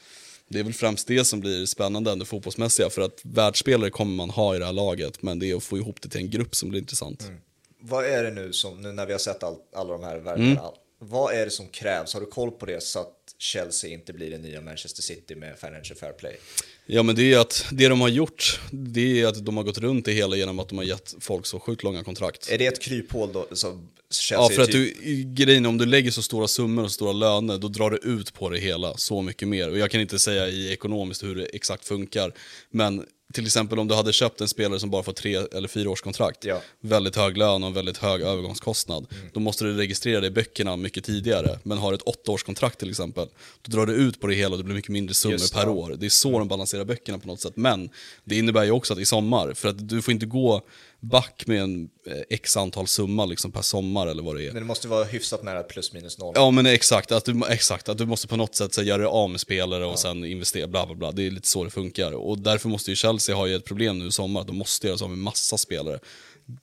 det är väl främst det som blir spännande ändå fotbollsmässiga. För att världsspelare kommer man ha i det här laget. Men det är att få ihop det till en grupp som blir intressant. Mm. Vad är det nu som, nu när vi har sett all, alla de här världarna, mm. vad är det som krävs? Har du koll på det så att Chelsea inte blir det nya Manchester City med financial fair play? Ja, men det är att det de har gjort, det är att de har gått runt det hela genom att de har gett folk så sjukt långa kontrakt. Är det ett kryphål då? Så Chelsea, ja, för att du, grejen, om du lägger så stora summor och stora löner, då drar du ut på det hela så mycket mer. Och jag kan inte säga i ekonomiskt hur det exakt funkar, men till exempel om du hade köpt en spelare som bara får tre eller fyra års kontrakt, ja. väldigt hög lön och en väldigt hög övergångskostnad, mm. då måste du registrera det i böckerna mycket tidigare. Men har ett åtta års kontrakt till exempel, då drar du ut på det hela och det blir mycket mindre summor Just, per ja. år. Det är så de balanserar böckerna på något sätt. Men det innebär ju också att i sommar, för att du får inte gå back med en x antal summa liksom per sommar eller vad det är. Men det måste vara hyfsat nära plus minus noll. Ja, men exakt att du, exakt, att du måste på något sätt så, göra det av med spelare och ja. sen investera, bla bla bla. Det är lite så det funkar. Och därför måste ju Chelsea ha ju ett problem nu i sommar att de måste göra så med massa spelare.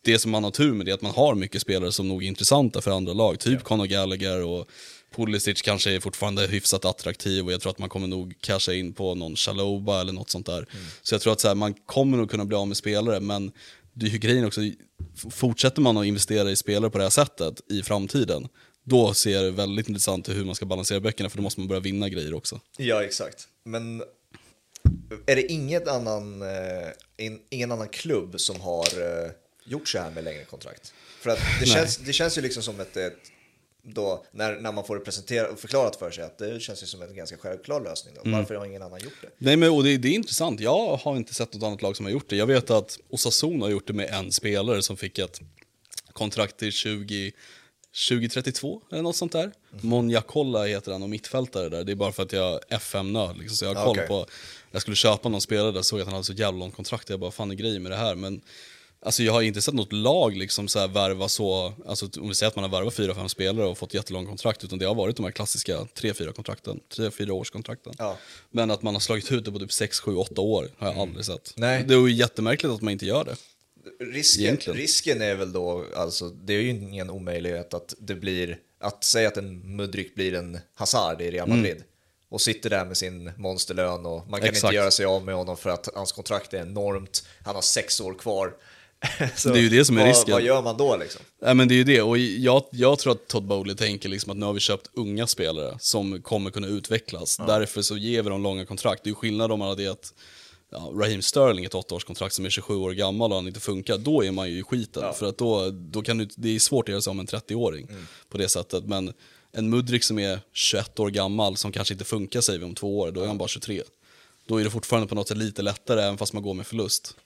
Det som man har tur med det är att man har mycket spelare som nog är intressanta för andra lag. Typ ja. Conor Gallagher och Pulisic kanske är fortfarande hyfsat attraktiv, och jag tror att man kommer nog casha in på någon Chaloba eller något sånt där. Mm. Så jag tror att så här, man kommer nog kunna bli av med spelare, men det är ju grejen också, fortsätter man att investera i spelare på det här sättet i framtiden, då ser det väldigt intressant hur man ska balansera böckerna, för då måste man börja vinna grejer också. Ja, exakt. Men är det inget annan, eh, ingen annan klubb som har eh, gjort så här med längre kontrakt? För att det, känns, det känns ju liksom som ett, ett då, när, när man får det presenterat och förklarat för sig, att det känns ju som en ganska självklar lösning då. Mm. Varför har ingen annan gjort det? Nej, men och det, det är intressant. Jag har inte sett något annat lag som har gjort det. Jag vet att Osasuna har gjort det med en spelare som fick ett kontrakt till tjugo trettiotvå eller något sånt där. Mm. Monjakolla heter han och mittfältare där. Det är bara för att jag F M-nörd liksom, så jag har koll okay. på. Jag skulle köpa någon spelare där, såg jag att han hade så jävla lång kontrakt. Jag bara, fan är grejen med det här? Men alltså, jag har inte sett något lag liksom så här värva så, alltså om vi säger att man har värvat fyra fem spelare och fått jättelång kontrakt, utan det har varit de här klassiska tre fyra kontrakten, tre fyra års kontrakten. Ja. Men att man har slagit ut det på typ sex sju åtta år har jag mm. aldrig sett. Nej. Det är ju jättemärkligt att man inte gör det. Risken, risken är väl då, alltså det är ju ingen omöjlighet att det blir, att säga att en Mudryk blir en Hazard i Real Madrid. Mm. Och sitter där med sin monsterlön och man kan Exakt. inte göra sig av med honom för att hans kontrakt är enormt. Han har sex år kvar. Så det är ju det som är vad, risken. Vad gör man då liksom? Nej, men det är ju det. Och jag, jag tror att Todd Boehly tänker liksom att nu har vi köpt unga spelare som kommer kunna utvecklas. Ja. Därför så ger vi dem långa kontrakt. Det är ju skillnad om man hade gett ja, Raheem Sterling ett åttaårskontrakt som är tjugosju år gammal och han inte funkar. Då är man ju i skiten. Ja. För att då, då kan du, det är svårt att göra sig om en trettioåring mm. på det sättet. Men en Mudryk som är tjugoett år gammal som kanske inte funkar sig om två år, då är han bara tjugotre. Då är det fortfarande på något sätt lite lättare även fast man går med förlust.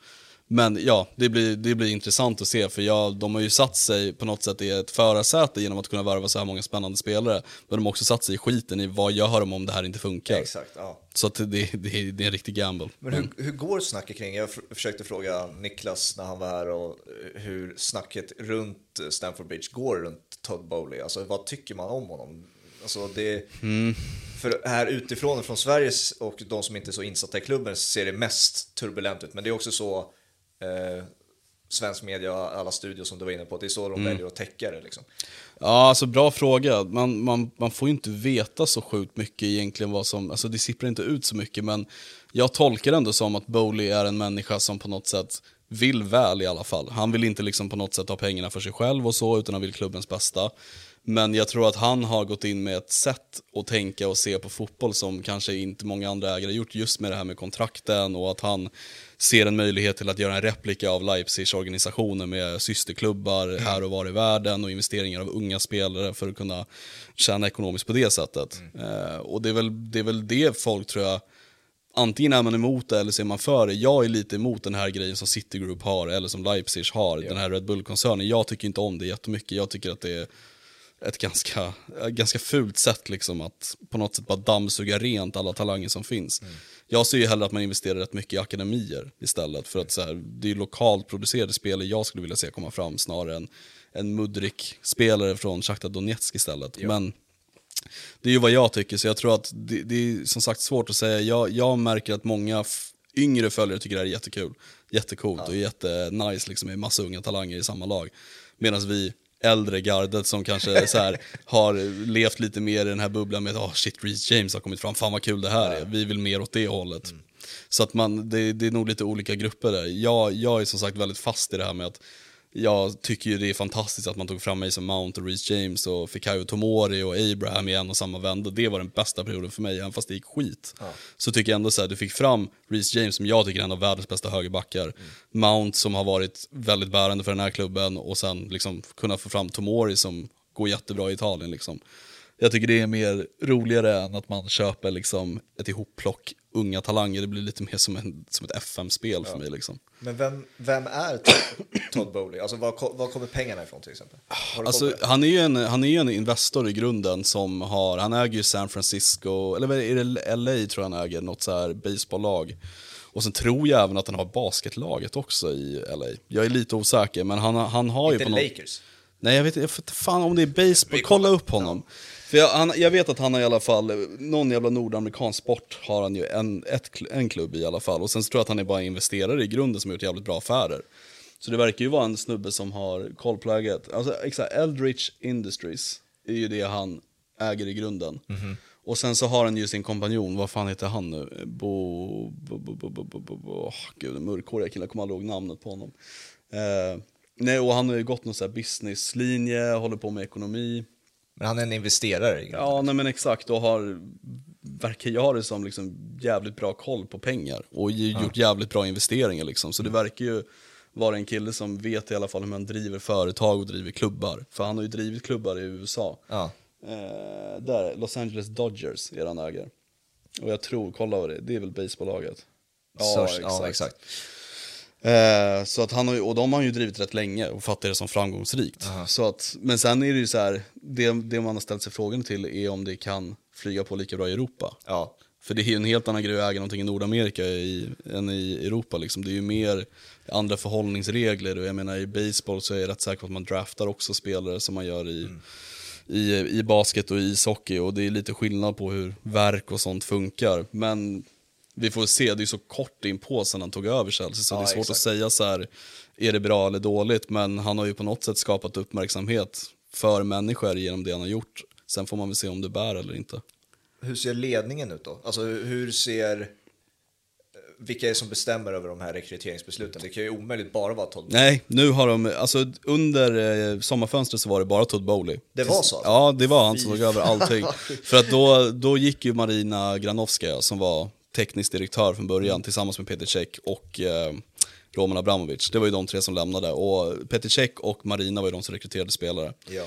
Men ja, det blir, det blir intressant att se, för ja, de har ju satt sig på något sätt i ett förarsäte genom att kunna värva så här många spännande spelare, men de har också satt sig i skiten i vad gör de om det här inte funkar. Exakt, ja. Så att det, det, det är en riktig gamble. Men hur, hur går snacket kring, jag försökte fråga Niklas när han var här, och hur snacket runt Stamford Bridge går runt Todd Boehly, alltså vad tycker man om honom? Alltså det, mm. För här utifrån från Sveriges och de som inte är så insatta i klubben ser det mest turbulent ut. Men det är också så eh, svensk media, alla studier som du var inne på, det är så de mm. väljer att täcka det liksom. Ja, alltså bra fråga. Man, man, man får ju inte veta så sjukt mycket egentligen vad som, alltså det sipprar inte ut så mycket, men jag tolkar ändå som att Boehly är en människa som på något sätt vill väl i alla fall. Han vill inte liksom på något sätt ha pengarna för sig själv och så, utan han vill klubbens bästa. Men jag tror att han har gått in med ett sätt att tänka och se på fotboll som kanske inte många andra ägare gjort, just med det här med kontrakten, och att han ser en möjlighet till att göra en replika av Leipzigs organisationer med systerklubbar mm. här och var i världen och investeringar av unga spelare för att kunna tjäna ekonomiskt på det sättet. Mm. Eh, och det är, väl, det är väl det folk, tror jag, antingen är man emot det eller ser man för det. Jag är lite emot den här grejen som City Group har eller som Leipzig har, ja. Den här Red Bull-koncernen. Jag tycker inte om det jättemycket. Jag tycker att det är ett ganska, ganska fult sätt liksom, att på något sätt bara dammsuga rent alla talanger som finns. Mm. Jag ser ju hellre att man investerar rätt mycket i akademier istället, för att så här, det är lokalt producerade spelare jag skulle vilja se komma fram snarare än en Mudryk-spelare från Shakhtar Donetsk istället. Ja. Men det är ju vad jag tycker, så jag tror att det, det är som sagt svårt att säga. Jag, jag märker att många f- yngre följare tycker det här är jättekul, jättekult ja. och jättenice liksom, med massa unga talanger i samma lag. Medan vi äldre gardet som kanske så här, har levt lite mer i den här bubblan med att oh, shit, Reece James har kommit fram, fan vad kul det här är, vi vill mer åt det hållet. Mm. Så att man, det, det är nog lite olika grupper där. Jag, jag är som sagt väldigt fast i det här med att jag tycker ju det är fantastiskt att man tog fram mig som Mount och Reece James och Fikayo Tomori och Abraham igen och samma vända. Det var den bästa perioden för mig, även fast det gick skit. Ja. Så tycker jag ändå så här, du fick fram Reece James som jag tycker är en av världens bästa högerbackar. Mm. Mount som har varit väldigt bärande för den här klubben, och sen liksom kunna få fram Tomori som går jättebra i Italien liksom. Jag tycker det är mer roligare än att man köper liksom ett ihopplock unga talanger. Det blir lite mer som, en, som ett F M-spel ja. för mig liksom. Men vem, vem är Todd Boehly? Alltså var, var kommer pengarna ifrån till exempel? Alltså, han är ju en, han är ju en investor i grunden som har, han äger ju San Francisco, eller är det L A tror jag han äger, något så här baseballlag. Och sen tror jag även att han har basketlaget också i L A. Jag är lite osäker, men han, han har inte ju på Lakers. Något... Nej, jag vet inte fan om det är baseball. Kolla upp honom. Ja. För jag, han, jag vet att han har i alla fall någon jävla nordamerikansk sport har han ju en, ett, en klubb i alla fall. Och sen så tror jag att han är bara investerare i grunden som har gjort jävligt bra affärer. Så det verkar ju vara en snubbe som har koll på läget. Alltså exakt, Eldridge Industries är ju det han äger i grunden. Mm-hmm. Och sen så har han ju sin kompanjon, vad fan heter han nu? Bo... bo, bo, bo, bo, bo, bo. Oh, gud, en mörkhåriga killar, jag kommer aldrig ihåg namnet på honom. Eh... Nej, och han har ju gått någon sån här businesslinje, håller på med ekonomi. Men han är en investerare egentligen. Ja, nej men exakt. Och har, verkar jag ha det som liksom jävligt bra koll på pengar. Och gjort mm. jävligt bra investeringar liksom. Så det verkar ju vara en kille som vet i alla fall hur man driver företag och driver klubbar. För han har ju drivit klubbar i U S A. Mm. Eh, där, Los Angeles Dodgers är han äger. Och jag tror, kolla vad det är, det är väl baseballlaget. Ja, exakt. Ja, exakt. Eh, så att han har ju, och de har ju drivit rätt länge och fattar det som framgångsrikt. Uh-huh. Så att, men sen är det ju så här, det, det man har ställt sig frågan till är om det kan flyga på lika bra i Europa. Ja. För det är ju en helt annan grej att äga någonting i Nordamerika i, än i Europa liksom. Det är ju mer andra förhållningsregler, och jag menar i baseball så är jag rätt säker på att man draftar också spelare som man gör i mm. i, i basket och i ishockey, och det är lite skillnad på hur verk och sånt funkar. Men vi får se, det är så kort in på sen han tog över Chelsea, så ja, det är svårt exakt. att säga så här, är det bra eller dåligt, men han har ju på något sätt skapat uppmärksamhet för människor genom det han har gjort. Sen får man väl se om det bär eller inte. Hur ser ledningen ut då? Alltså hur ser, vilka är som bestämmer över de här rekryteringsbesluten? Det kan ju omöjligt bara vara Todd Boehly. Nej, nu har de, alltså under eh, sommarfönstret så var det bara Todd Boehly. Det var så? Ja, det var han som tog över allting. För att då, då gick ju Marina Granovskaja som var teknisk direktör från början tillsammans med Peter Cech och eh, Roman Abramovich. Det var ju de tre som lämnade, och Peter Cech och Marina var ju de som rekryterade spelare. Ja.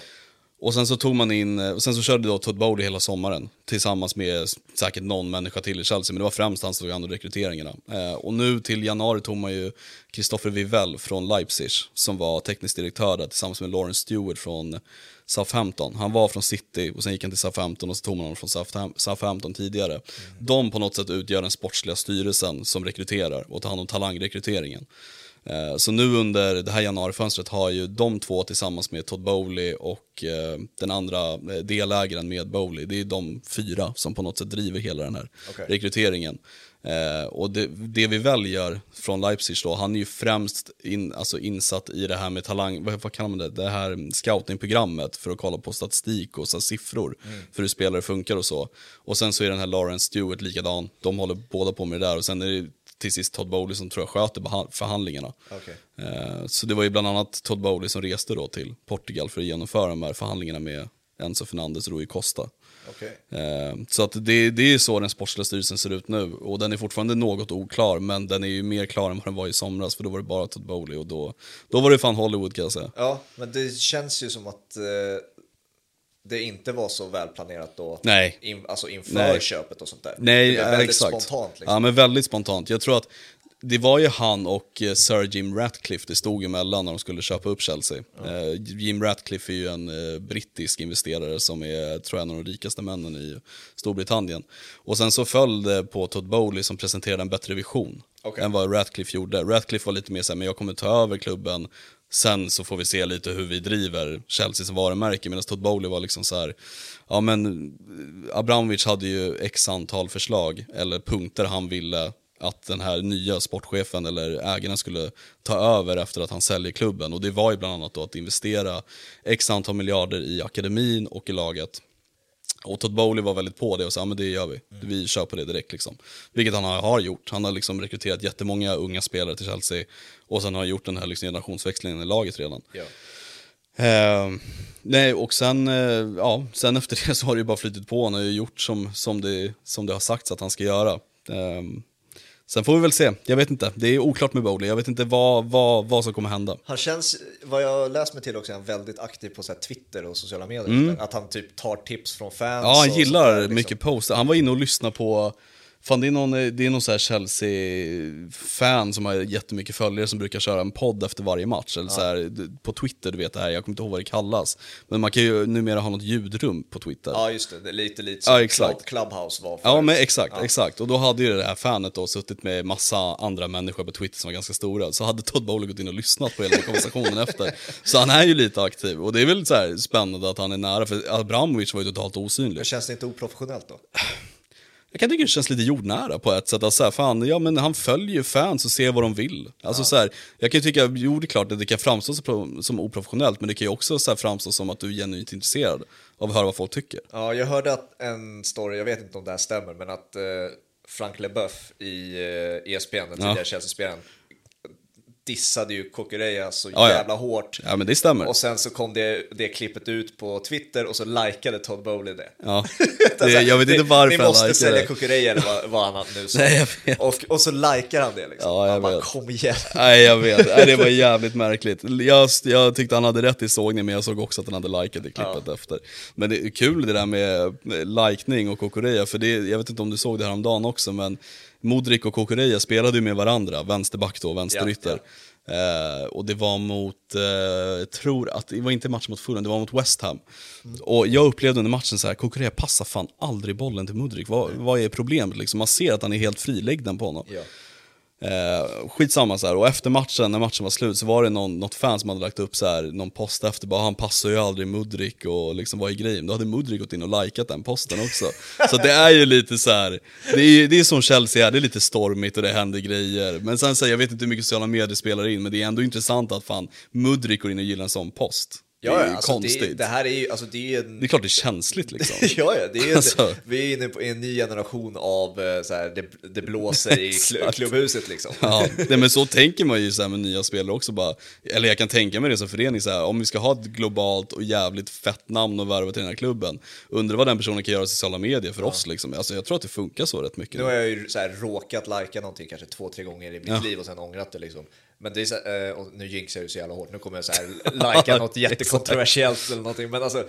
Och sen så tog man in, och sen så körde då Todd Boehly hela sommaren tillsammans med säkert någon människa till i Chelsea, men det var främst han som tog hand om rekryteringarna. Eh, och nu till januari tog man ju Christopher Vivell från Leipzig som var teknisk direktör där, tillsammans med Lawrence Stewart från Southampton. Han var från City och sen gick han till Southampton, och så tog man honom från Southam- Southampton tidigare. Mm. De på något sätt utgör den sportsliga styrelsen som rekryterar och tar hand om talangrekryteringen. Så nu under det här januarifönstret har ju de två tillsammans med Todd Boehly och den andra delägaren med Boehly, det är de fyra som på något sätt driver hela den här okay. rekryteringen. Och det, det vi väljer från Leipzig då, han är ju främst in, alltså insatt i det här med talang, vad, vad kallar man det, det här scoutingprogrammet för att kolla på statistik och så siffror mm. för hur spelare funkar och så. Och sen så är den här Lawrence Stewart likadan, de håller båda på med det där, och sen är det till sist Todd Boehly som tror jag sköter förhandlingarna. Okay. Så det var ju bland annat Todd Boehly som reste då till Portugal för att genomföra de här förhandlingarna med Enzo Fernández och Rui Costa. Okay. Så att det, det är så den sportsliga styrelsen ser ut nu, och den är fortfarande något oklar, men den är ju mer klar än vad den var i somras, för då var det bara Todd Boehly, och då, då var det fan Hollywood kan jag säga. Ja, men det känns ju som att eh... det inte var så välplanerat då. Nej. In, alltså inför Nej. köpet och sånt där. Nej, det är väldigt exakt. spontant liksom. Ja, men väldigt spontant. Jag tror att det var ju han och Sir Jim Ratcliffe det stod emellan när de skulle köpa upp Chelsea. Mm. Jim Ratcliffe är ju en brittisk investerare som är, tror jag, en av de rikaste männen i Storbritannien. Och sen så följde på Todd Boehly som presenterade en bättre vision okay. än vad Ratcliffe gjorde. Ratcliffe var lite mer så här, men jag kommer ta över klubben, sen så får vi se lite hur vi driver Chelseas varumärke, medan Todd Boehly var liksom så här, ja men Abramovich hade ju x antal förslag eller punkter han ville att den här nya sportchefen eller ägarna skulle ta över efter att han säljer klubben, och det var ju bland annat då att investera x antal miljarder i akademin och i laget. Och Todd Boehly var väldigt på det och sa, ja, men det gör vi. Vi köper det direkt liksom. Vilket han har gjort. Han har liksom rekryterat jättemånga unga spelare till Chelsea, och sen har gjort den här liksom generationsväxlingen i laget redan. Ja. Eh, nej, och sen, eh, ja, sen efter det så har det ju bara flyttat på. Han har ju gjort som, som, det, som det har sagts att han ska göra. Eh, sen får vi väl se. Jag vet inte. Det är oklart med Boehly. Jag vet inte vad, vad, vad som kommer hända. Han känns, vad jag läst mig till också, är han väldigt aktiv på så här Twitter och sociala medier. Mm. Att han typ tar tips från fans. Ja, han gillar där, liksom. Mycket poster. Han var inne och lyssnade på... Fan, det är någon, det är någon så här Chelsea-fan som har jättemycket följare som brukar köra en podd efter varje match. Eller ja. så här, på Twitter, du vet det här, jag kommer inte ihåg vad det kallas. Men man kan ju numera ha något ljudrum på Twitter. Ja, just det. det är lite lite så ja, exakt. Clubhouse var för. Ja, men exakt, ja. exakt. Och då hade ju det här fanet då suttit med massa andra människor på Twitter som var ganska stora. Så hade Todd Boehly gått in och lyssnat på hela konversationen efter. Så han är ju lite aktiv. Och det är väl så här spännande att han är nära, för Abramovich var ju totalt osynlig. Men känns det inte oprofessionellt då? Jag kan tycka det känns lite jordnära på ett sätt. Alltså, så här, fan, ja, men han följer ju fans och ser vad de vill. Alltså, ja. så här, jag kan tycka, jo det är klart att det kan framstå som oprofessionellt, men det kan ju också så här, framstå som att du är genuint intresserad av att höra vad folk tycker. Ja, jag hörde att en story, jag vet inte om det här stämmer, men att eh, Frank Leboeuf i eh, E S P N, den tidigare ja. Chelsea-spelaren, dissade ju Kokorea så ja, jävla ja. hårt. Ja, men det stämmer. Och sen så kom det, det klippet ut på Twitter, och så likade Todd Boehly det. Ja. Det jag vet inte varför han likade det. Ni måste sälja Kokorea eller vad, vad han nu sa. Nej, jag vet. Och, och så likar han det liksom. Ja, jag man vet. Kom igen. Nej, jag vet. Nej, det var jävligt märkligt. Jag, jag tyckte han hade rätt i sågning, men jag såg också att han hade likat det klippet ja. efter. Men det är kul det där med likning och Kokorea, för det, jag vet inte om du såg det här om dagen också, men Mudryk och Kokorea spelade ju med varandra, vänsterback då, vänsterytter. Ja, ja. Uh, och det var mot uh, jag tror att det var inte match mot Fulham, det var mot West Ham. Mm. Och jag upplevde under matchen så här, Kokorea passar fan aldrig bollen till Mudryk. Vad, mm. vad är problemet liksom? Man ser att han är helt friläggden på honom. Ja. Eh, skitsamma så här. Och efter matchen, när matchen var slut, så var det någon, något fan som hade lagt upp så här, någon post efter, bara han passar ju aldrig Mudryk och liksom, vad är grejen? Då hade Mudryk gått in och likat den posten också. Så det är ju lite så här, det är, det är som Chelsea är, det är lite stormigt och det händer grejer, men sen så här, jag vet inte hur mycket sociala medier spelar in, men det är ändå intressant att fan Mudryk går in och gillar en sån post. Ja, det är alltså konstigt. Det, det här är ju, alltså det är en... Det är klart det är känsligt liksom. ja, ja, det är alltså... Vi är inne på en ny generation av så här, det, det blåser i klubbhuset liksom. Ja, nej, men så tänker man ju så här med nya spelare också bara. Eller jag kan tänka mig det som förening så här, om vi ska ha ett globalt och jävligt fett namn och värva till den här klubben, undrar vad den personen kan göra i sociala medier för ja. oss liksom. Alltså jag tror att det funkar så rätt mycket. Nu har jag ju så här råkat likea någonting kanske två, tre gånger i mitt ja. liv och sen ångrat det liksom. Men det är så, och nu jinxar jag ju så jävla hårt. Nu kommer jag så här likea något jättekontroversiellt eller någonting. Men alltså,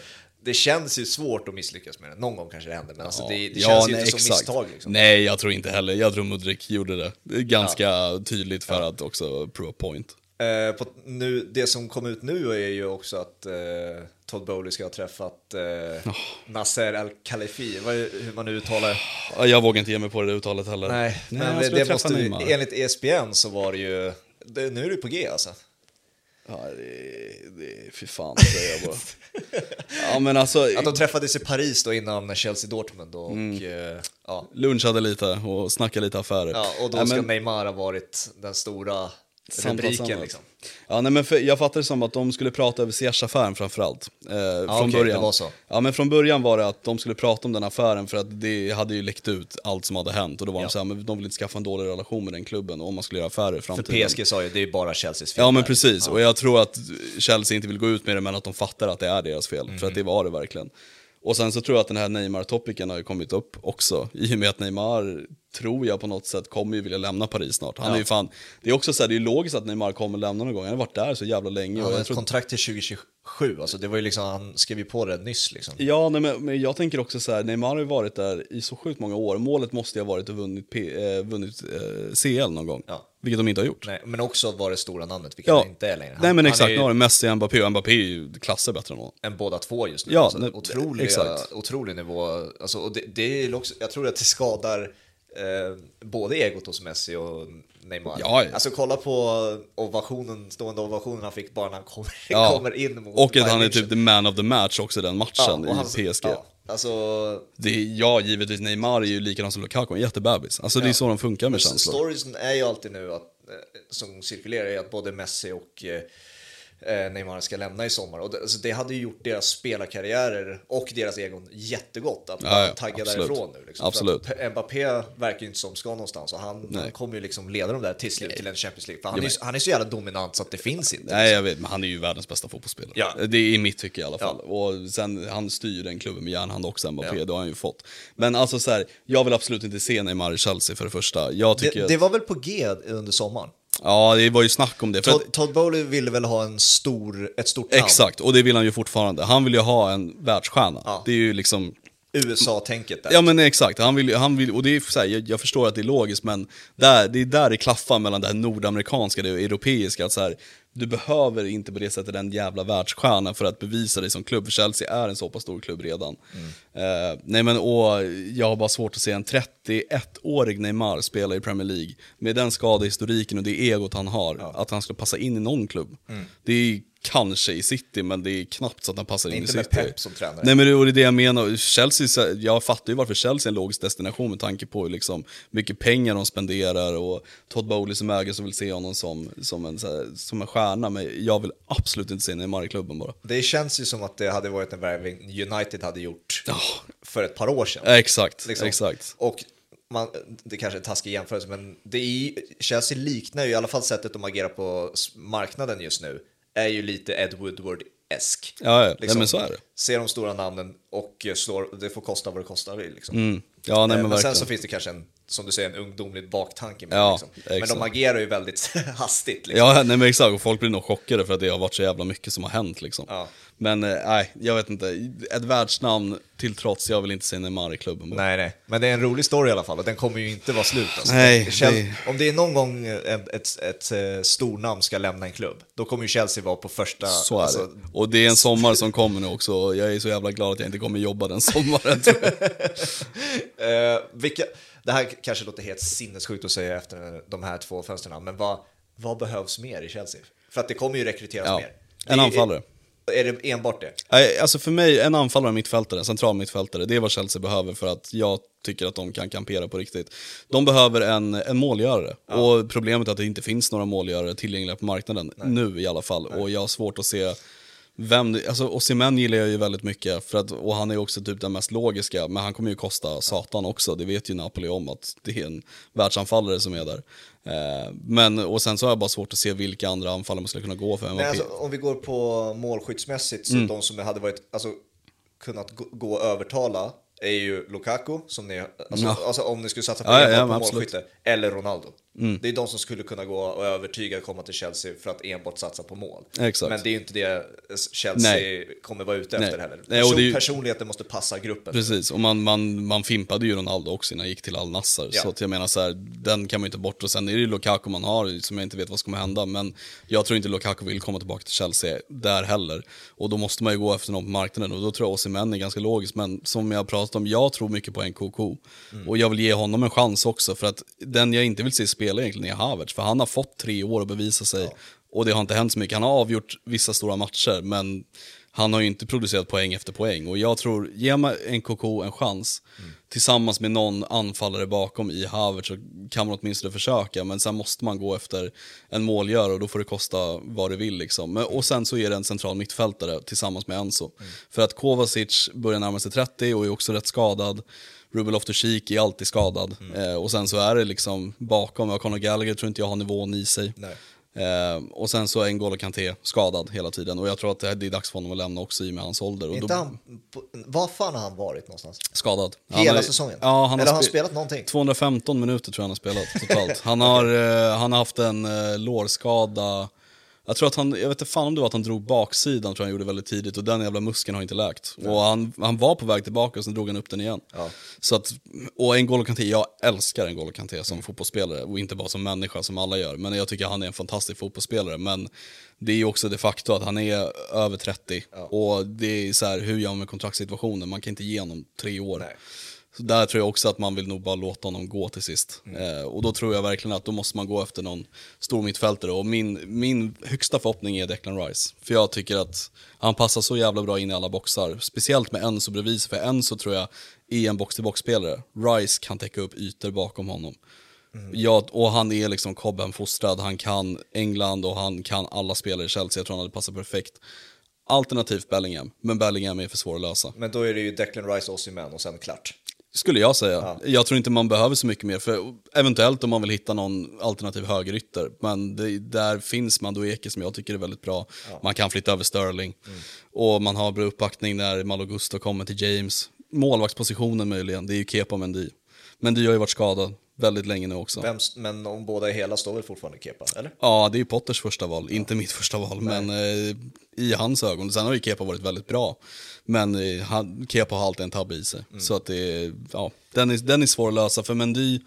det känns ju svårt att misslyckas med det. Någon gång kanske det händer, men alltså, det, det ja, känns nej, ju inte exakt. som misstag liksom. Nej, jag tror inte heller. Jag tror Mudryk gjorde det ganska ja. tydligt för ja. att också prova point. Eh, på, nu, det som kom ut nu är ju också att eh, Todd Boehly ska ha träffat eh, oh. Nasser Al-Khalifi. Vad, hur man nu uttalar. Jag vågar inte ge mig på det uttalet heller. Nej, men, men det, det måste, enligt E S P N så var det ju det, nu är du på G alltså. Ja, det, det, fy fan det jag bara. Ja, men alltså, att de träffades i Paris då innan Chelsea Dortmund och mm. eh, ja. lunchade lite och snackade lite affärer. Ja, och då ja, ska men... Neymar ha varit den stora rubriken liksom. Ja, nej, men för, jag fattar det som att de skulle prata över Sears-affären framförallt eh, ja, från okay, början. Det var så. Ja, men från början var det att de skulle prata om den affären för att det hade ju läckt ut allt som hade hänt och då var ja. de så här, men de ville inte skaffa en dålig relation med den klubben och om man skulle göra affärer framtiden. För P S G sa ju det är ju bara Chelseas fel. Ja, men precis. Ja. Och jag tror att Chelsea inte vill gå ut med det men att de fattar att det är deras fel mm. för att det var det verkligen. Och sen så tror jag att den här Neymar-topiken har ju kommit upp också. I och med att Neymar, tror jag på något sätt, kommer ju vilja lämna Paris snart. Han ja. är ju fan, det är också så här, det är logiskt att Neymar kommer lämna någon gång. Han har varit där så jävla länge. Ja, och jag ett tror... kontrakt till tjugo tjugosju, alltså det var ju liksom, han skrev ju på det nyss liksom. Ja, nej, men, men jag tänker också så här, Neymar har ju varit där i så sjukt många år. Målet måste ju ha varit att vunnit, P, eh, vunnit eh, C L någon gång. Ja. Vilket de inte har gjort. Nej, men också var det stora namnet, vilket ja. det inte är längre. Han, nej, men exakt. Nu har det Messi, Mbappé och Mbappé är ju klasser bättre än, än båda två just nu. Ja, alltså, nej, otroliga, exakt. Otrolig nivå. Alltså, och det, det är också, jag tror att det skadar eh, både egot hos Messi och Neymar. Ja, ja. Alltså kolla på ovationen, stående ovationen han fick bara när han kommer, ja. kommer in. Mot och att han är typ the man of the match också den matchen ja, i han, P S G. Ja. Alltså, det är, ja, givetvis Neymar är ju likadant som Lukaku, en jättebebis. Alltså ja. det är så de funkar med känslor. Storiesen är ju alltid nu att, som cirkulerar är att både Messi och eh, Neymar ska lämna i sommar. Och det, alltså, det hade ju gjort deras spelarkarriärer och deras egon jättegott att ja, ja, tagga därifrån nu. Liksom. Absolut. Mbappé verkar ju inte som ska någonstans och han, han kommer ju liksom leda dem där till slut till en Champions League. För han, ja, är, men... han är så jävla dominant så att det finns inte. Nej, liksom. Jag vet, men han är ju världens bästa fotbollsspelare. Ja. Det är i mitt tycke i alla fall. Ja. Och sen, han styr den klubben med järnhand också, Mbappé, ja. det har han ju fått. Men alltså så här, jag vill absolut inte se Neymar i Chelsea för det första. Jag tycker det, att... det var väl på G under sommaren? Ja, det var ju snack om det. Todd, att... Todd Boehly ville väl ha en stor, ett stort namn. Exakt, och det vill han ju fortfarande. Han vill ju ha en världsstjärna. Ja. Det är ju liksom... U S A-tänket där. Ja, men exakt. Han vill, han vill, och det är så här, jag, jag förstår att det är logiskt, men där, det är där det klaffar mellan det här nordamerikanska och det europeiska. Att så här, du behöver inte på det sättet den jävla världsstjärna för att bevisa dig som klubb. För Chelsea är en så pass stor klubb redan. Mm. Uh, nej, men och jag har bara svårt att se en trettioettårig Neymar spela i Premier League med den skadehistoriken och det egot han har. Ja. Att han ska passa in i någon klubb. Mm. Det är kanske i City, men det är knappt så att han passar in i City. Det är inte med Pep som tränare. Nej, men det, och det är det jag menar. Chelsea, jag fattar ju varför Chelsea är en logisk destination med tanke på hur liksom mycket pengar de spenderar och Todd Boehly som äger som vill se honom som, som, en, så här, som en stjärna, men jag vill absolut inte se Neymar i klubben bara. Det känns ju som att det hade varit en värvning United hade gjort oh. för ett par år sedan. Exakt, liksom. exakt. Och man, det kanske är en taskig jämförelse, men det är, Chelsea liknar ju i alla fall sättet de agerar på marknaden just nu. Är ju lite Ed Woodward-esk. Ja, ja. Liksom, nej, men så är det. Ser de stora namnen och slår, det får kosta vad det kostar. Liksom. Mm. Ja, nej, men men sen så finns det kanske en, som du säger, en ungdomlig baktanke. Med ja, liksom. Men de agerar ju väldigt hastigt. Liksom. Ja, nej, men exakt. Och folk blir nog chockade för att det har varit så jävla mycket som har hänt. Liksom. Ja. Men nej, jag vet inte. Ett världsnamn till trots, jag vill inte se Neymar i klubben. Nej, nej. Men det är en rolig story i alla fall. Och den kommer ju inte vara slut. Alltså. Nej, Chelsea, det... Om det är någon gång ett, ett, ett, ett stornamn ska lämna en klubb, då kommer ju Chelsea vara på första... Så är alltså... det. Och det är en sommar som kommer nu också. Och jag är så jävla glad att jag inte kommer jobba den sommaren. uh, vilka... Det här kanske låter helt sinnessjukt att säga efter de här två fönsterna, men vad, vad behövs mer i Chelsea? För att det kommer ju rekryteras ja. mer. Det en anfallare. Är, är det enbart det? Nej, alltså för mig, en anfallare, mittfältare, central mittfältare, det är vad Chelsea behöver för att jag tycker att de kan kampera på riktigt. De behöver en, en målgörare. Ja. Och problemet är att det inte finns några målgörare tillgängliga på marknaden. Nej. Nu i alla fall. Nej. Och jag har svårt att se... Vem, alltså Osimhen gillar jag ju väldigt mycket för att, och han är ju också typ den mest logiska, men han kommer ju kosta satan också, det vet ju Napoli om att det är en världsanfallare som är där. Eh, men, och sen så har jag bara svårt att se vilka andra anfallare man skulle kunna gå för. Nej, alltså, om vi går på målskyddsmässigt så mm. de som hade varit, alltså, kunnat gå, gå övertala är ju Lukaku som ni, alltså, ja. alltså om ni skulle satsa på, ja, ja, på målskytte eller Ronaldo. Mm. Det är de som skulle kunna gå och övertyga att komma till Chelsea för att enbart satsa på mål. Exakt. Men det är ju inte det Chelsea Nej. kommer vara ute efter Nej. heller. Nej, och det ju... Personligheten måste passa gruppen. Precis, och man, man, man fimpade ju Ronaldo också innan han gick till Al Nassr. Ja. Så att jag menar så här, den kan man ju inte bort. Och sen är det ju Lukaku man har som jag inte vet vad som kommer hända. Men jag tror inte Lukaku vill komma tillbaka till Chelsea där heller. Och då måste man ju gå efter någon på marknaden. Och då tror jag Osimhen är ganska logiskt. Men som jag pratat om, jag tror mycket på en K K. Mm. Och jag vill ge honom en chans också. För att den jag inte vill se spela spelare egentligen är Havertz, för han har fått tre år att bevisa sig, ja. Och det har inte hänt så mycket. Han har avgjort vissa stora matcher, men han har ju inte producerat poäng efter poäng. Och jag tror, ge mig en K K en chans mm. tillsammans med någon anfallare bakom i Havertz, så kan man åtminstone försöka. Men sen måste man gå efter en målgörare, och då får det kosta vad det vill liksom. Men, och sen så är det en central mittfältare tillsammans med Enzo. Mm. För att Kovacic börjar närma sig trettio och är också rätt skadad. Ruben Loftus-Cheek är alltid skadad. Mm. Eh, och sen så är det liksom bakom. Och Conor Gallagher tror inte jag har nivån i sig. Nej. Eh, och sen så är N'Golo Kanté skadad hela tiden, och jag tror att det är dags för honom att lämna också i med hans ålder. Och då... han, vad fan har han varit någonstans? Skadad. Hela har, säsongen? Ja, han Eller har han spe- spelat någonting? tvåhundrafemton minuter tror jag han har spelat totalt. Han har, eh, han har haft en eh, lårskada. Jag tror att han, jag vet inte fan om det var att han drog baksidan, tror jag han gjorde väldigt tidigt, och den jävla muskeln har inte läkt. Mm. Och han, han var på väg tillbaka och sen drog han upp den igen. Ja. Så att, och N'Golo Kanté, jag älskar N'Golo Kanté som mm. fotbollsspelare och inte bara som människa som alla gör. Men jag tycker han är en fantastisk fotbollsspelare, men det är ju också de facto att han är över trettio. Ja. Och det är så här, hur gör man med kontraktssituationen? Man kan inte ge honom tre år. Nej. Så där tror jag också att man vill nog bara låta honom gå till sist. Mm. Eh, och då tror jag verkligen att då måste man gå efter någon stor mittfältare. Och min, min högsta förhoppning är Declan Rice. För jag tycker att han passar så jävla bra in i alla boxar. Speciellt med Enzo bredvid. För Enzo tror jag är en box-till-box-spelare. Rice kan täcka upp ytor bakom honom. Mm. Ja, och han är liksom Cobham-fostrad. Han kan England och han kan alla spelare i Chelsea. Jag tror han hade passat perfekt. Alternativt Bellingham. Men Bellingham är för svår att lösa. Men då är det ju Declan Rice, Osimhen och sen klart. Skulle jag säga. Ja. Jag tror inte man behöver så mycket mer. För eventuellt om man vill hitta någon alternativ högerytter. Men det, där finns Madueke som jag tycker är väldigt bra. Ja. Man kan flytta över Sterling. Mm. Och man har bra uppbackning när Malo Gusto kommer till James. Målvaktspositionen möjligen. Det är ju Kepa och Mendy. Mendy har ju varit skadad väldigt länge nu också. Vem, men om båda är hela står väl fortfarande Kepa, eller? Ja, det är ju Potters första val. Ja. Inte mitt första val, nej. Men eh, i hans ögon. Sen har ju Kepa varit väldigt bra. Men eh, han, Kepa har alltid en tabb i sig. Mm. Så att det, ja, den, är, den är svår att lösa. För Mendy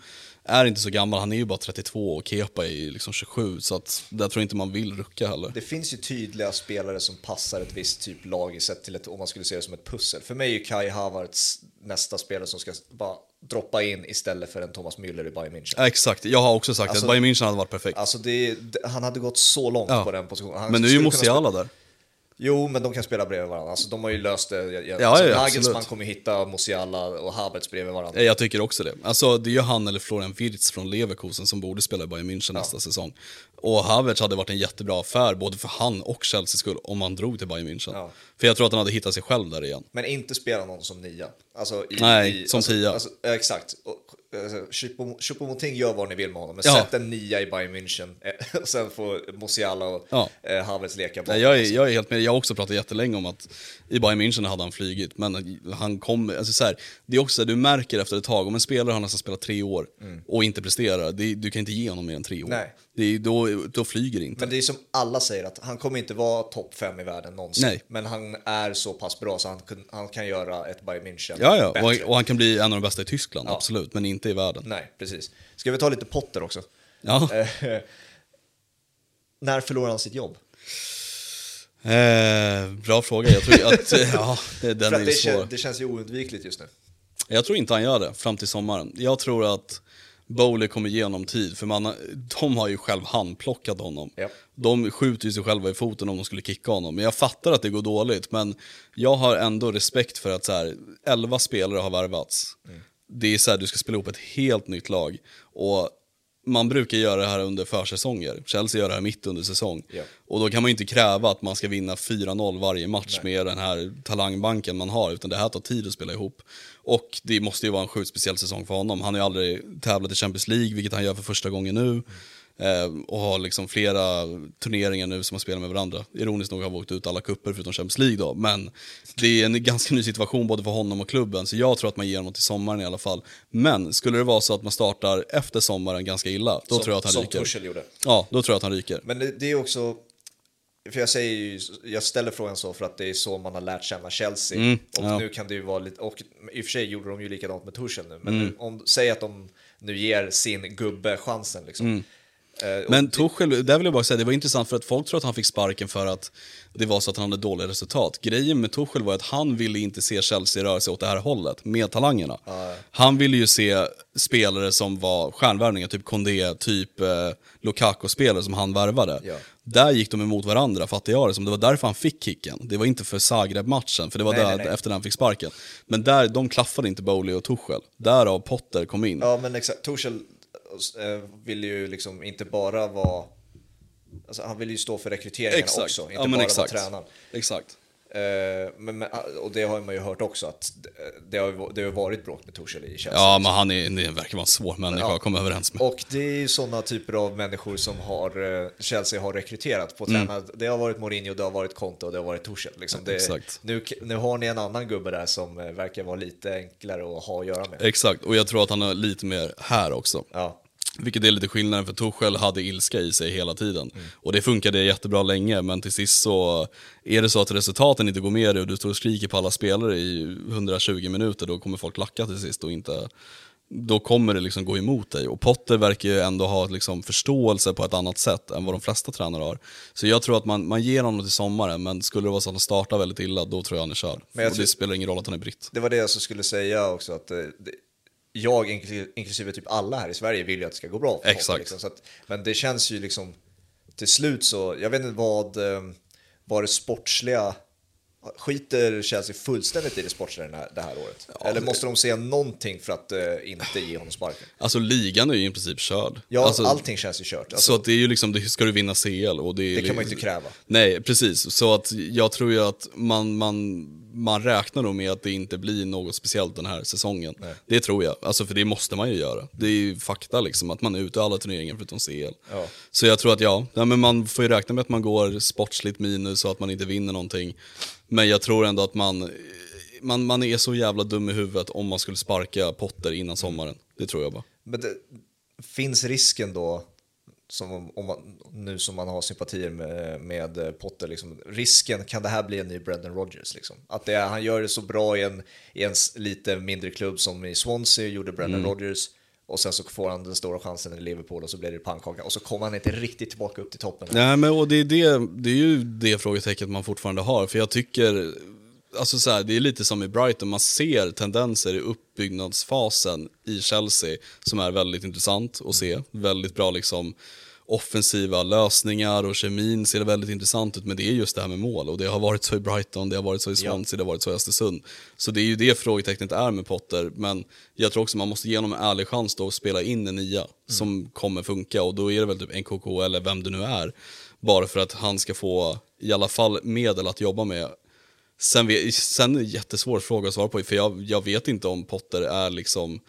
är inte så gammal. Han är ju bara trettiotvå och Kepa är liksom tjugosju. Så att där tror jag inte man vill rucka heller. Det finns ju tydliga spelare som passar ett visst typ lag sett till ett, om man skulle se det som ett pussel. För mig är ju Kai Havertz nästa spelare som ska bara droppa in istället för en Thomas Müller i Bayern München. Exakt, jag har också sagt alltså, att Bayern München hade varit perfekt. Alltså det, han hade gått så långt ja. på den positionen. Han men nu är ju Musiala där. Jo, men de kan spela bredvid varandra. Alltså, de har ju löst det. Alltså, ja, ja, Nagelsmann kommer hitta Musiala och Havertz bredvid varandra. Jag tycker också det. Alltså, det är ju han eller Florian Wirtz från Leverkusen som borde spela i Bayern München ja. nästa säsong. Och Havertz hade varit en jättebra affär både för han och Chelsea skull om han drog till Bayern München. Ja. För jag tror att han hade hittat sig själv där igen. Men inte spela någon som nia. Alltså, i, Nej, i, som alltså, tia. Alltså, exakt. Choupo-Moting gör vad ni vill med honom. Men ja. sätt en nia i Bayern München och sen får Musiala och ja. Havertz leka på. Nej, jag, är, jag är helt med. Jag har också pratat jättelänge om att i Bayern München hade han flygit. Men han kom, alltså så här, det är också du märker efter ett tag. Om en spelare har nästan spelat tre år mm. och inte presterar det, du kan inte ge honom mer än tre år. Nej. Det, då, då flyger det inte. Men det är som alla säger att han kommer inte vara topp fem i världen någonsin. Nej. Men han är så pass bra så han, han kan göra ett Bayern München ja, ja. bättre. Och han kan bli en av de bästa i Tyskland, ja. absolut. Men inte i världen. Nej, precis. Ska vi ta lite Potter också? Ja. Eh, när förlorar han sitt jobb? Eh, bra fråga. Jag tror att ja, den För att är det, kän, det känns ju oundvikligt just nu. Jag tror inte han gör det fram till sommaren. Jag tror att Boehly kommer igenom tid. För man, de har ju själv handplockat honom. Ja. De skjuter ju sig själva i foten om de skulle kicka honom. Men jag fattar att det går dåligt. Men jag har ändå respekt för att så här, elva spelare har värvats. Mm. Det är så här, du ska spela ihop ett helt nytt lag. Och man brukar göra det här under försäsonger. Chelsea gör det här mitt under säsong. Yep. Och då kan man ju inte kräva att man ska vinna fyra noll varje match Nej. med den här talangbanken man har. Utan det här tar tid att spela ihop. Och det måste ju vara en sjukt speciell säsong för honom. Han har ju aldrig tävlat i Champions League, vilket han gör för första gången nu. Mm. Och har liksom flera turneringar nu som man spelar med varandra. Ironiskt nog har vi åkt ut alla kupper förutom Champions League då. Men det är en ganska ny situation både för honom och klubben. Så jag tror att man ger honom till sommaren i alla fall. Men skulle det vara så att man startar efter sommaren ganska illa, då som, tror jag att han som ryker. Som Tuchel gjorde. Ja, då tror jag att han ryker. Men det, det är också... För jag, säger ju, jag ställer frågan så för att det är så man har lärt känna Chelsea. Mm, och ja. nu kan det ju vara lite... Och i och för sig gjorde de ju likadant med Tuchel nu. Men mm. nu, om, säg att de nu ger sin gubbe chansen liksom. Mm. Men Tuchel, där vill jag bara säga, det var intressant för att folk tror att han fick sparken för att det var så att han hade dåliga resultat. Grejen med Tuchel var att han ville inte se Chelsea röra sig åt det här hållet med talangerna. Nej. Han ville ju se spelare som var stjärnvärvningar, typ Kondé, typ eh, Lukaku-spelare som han värvade. Ja. Där gick de emot varandra, fattar jag det som. Det var därför han fick kicken. Det var inte för Zagreb-matchen, för det var nej, där nej, nej. Efter han fick sparken. Men där, de klaffade inte Boehly och Tuchel. Därav Potter kom in. Ja, men exakt. Tuchel vill ju liksom inte bara vara, alltså han vill ju stå för rekryteringen också, inte ja, bara exakt. Vara tränaren. Exakt. Uh, men, men, och det har man ju hört också att det har, det har varit bråk med Tuchel i Chelsea. Ja, men han är, det verkar vara en svår människa ja. Att komma överens med. Och det är ju sådana typer av människor som har, Chelsea har rekryterat på tränare. Mm. Det har varit Mourinho, det har varit Conte och det har varit Tuchel. Liksom det, exakt. Nu, nu har ni en annan gubbe där som verkar vara lite enklare att ha att göra med. Exakt, och jag tror att han har lite mer här också. Ja. Vilket är lite skillnaden, för Tuchel hade ilska i sig hela tiden. Mm. Och det funkade jättebra länge, men till sist så är det så att resultaten inte går med dig och du står och skriker på alla spelare i hundratjugo minuter, då kommer folk lacka till sist och inte... Då kommer det liksom gå emot dig. Och Potter verkar ju ändå ha liksom förståelse på ett annat sätt än vad de flesta tränare har. Så jag tror att man, man ger honom till sommaren, men skulle det vara så att han startar väldigt illa, då tror jag han är körd. Men jag tror... det spelar ingen roll att han är britt. Det var det jag skulle säga också, att... Det... jag inklusive typ alla här i Sverige vill ju att det ska gå bra. Exakt. Liksom, så att, men det känns ju liksom till slut så, jag vet inte vad vad det sportsliga skiter Chelsea fullständigt i det sportsliga det här året. Ja, eller måste det... de se någonting för att uh, inte ge honom sparken? Alltså ligan är ju i princip körd. Ja, alltså, allting känns ju kört. Alltså, så att det är ju liksom, det, ska du vinna C L? Och det, är, det kan man ju inte kräva. Nej, precis. Så att jag tror ju att man... man man räknar nog med att det inte blir något speciellt den här säsongen. Nej. Det tror jag. Alltså för det måste man ju göra. Det är ju fakta liksom att man är ute i alla turneringar förutom C L. Ja. Så jag tror att ja, nej, men man får ju räkna med att man går sportsligt minus och att man inte vinner någonting. Men jag tror ändå att man man, man är så jävla dum i huvudet om man skulle sparka Potter innan sommaren. Det tror jag bara. Men det, finns risken då som om, om man, nu som man har sympatier med, med Potter liksom, risken, kan det här bli en ny Brendan Rodgers liksom? Att det är, han gör det så bra i en, i en lite mindre klubb som i Swansea gjorde Brendan mm. Rodgers, och sen så får han den stora chansen i Liverpool och så blir det pannkaka och så kommer han inte riktigt tillbaka upp till toppen. Nej, men och det är, det, det är ju det frågetecket man fortfarande har, för jag tycker alltså så här, det är lite som i Brighton, man ser tendenser i uppbyggnadsfasen i Chelsea som är väldigt intressant att se, väldigt bra liksom offensiva lösningar och kemin ser väldigt intressant ut, men det är just det här med mål, och det har varit så i Brighton, det har varit så i Swansea, ja. Det har varit så i Östersund, så det är ju det frågetecknet är med Potter, men jag tror också man måste ge honom en ärlig chans då att spela in en nia mm. som kommer funka, och då är det väl typ en K K eller vem det nu är, bara för att han ska få i alla fall medel att jobba med. Sen, vi, sen är det en jättesvår fråga att svara på, för jag, jag vet inte om Potter är liksom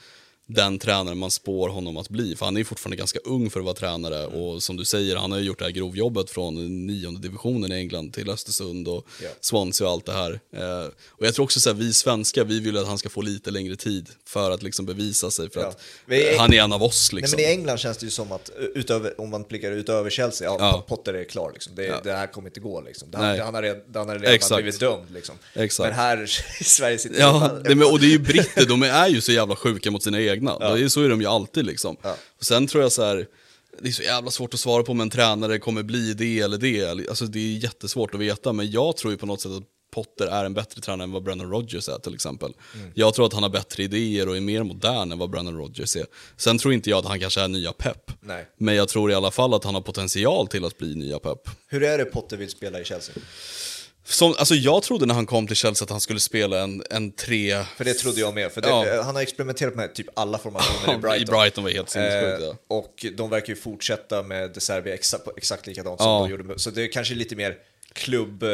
den tränare man spår honom att bli, för han är ju fortfarande ganska ung för att vara tränare mm. och som du säger, han har ju gjort det här grovjobbet från nionde divisionen i England till Östersund och yeah. Swansea och allt det här eh, och jag tror också att vi svenskar, vi vill att han ska få lite längre tid för att liksom bevisa sig, för ja. Att är, han är en av oss liksom. Nej, men i England känns det ju som att utöver, om man blickar utöver Chelsea ja, ja. Potter är klar liksom. det, ja. det här kommer inte gå liksom. det, han, han har redan, redan exakt. Blivit dömd liksom. Exakt. Men här i Sverige sitter ja, det, men, och det är ju britter, de är ju så jävla sjuka mot sina egna. Ja. Det är, så är de ju alltid liksom. Ja. Och sen tror jag så här, det är så jävla svårt att svara på om en tränare kommer bli det eller det. Alltså det är jättesvårt att veta, men jag tror ju på något sätt att Potter är en bättre tränare än vad Brendan Rodgers är till exempel. Mm. Jag tror att han har bättre idéer och är mer modern än vad Brendan Rodgers är. Sen tror inte jag att han kanske är nya Pep. Nej. Men jag tror i alla fall att han har potential till att bli nya Pep. Hur är det Potter vill spela i Chelsea? Som, alltså jag trodde när han kom till Chelsea att han skulle spela en, en tre... För det trodde jag med. För det, ja. Han har experimenterat med typ alla formationer i Brighton. I Brighton var helt sinnessjukt. Eh, och de verkar ju fortsätta med De Serbi exakt, exakt likadant ja. Som de gjorde. Så det är kanske lite mer klubb,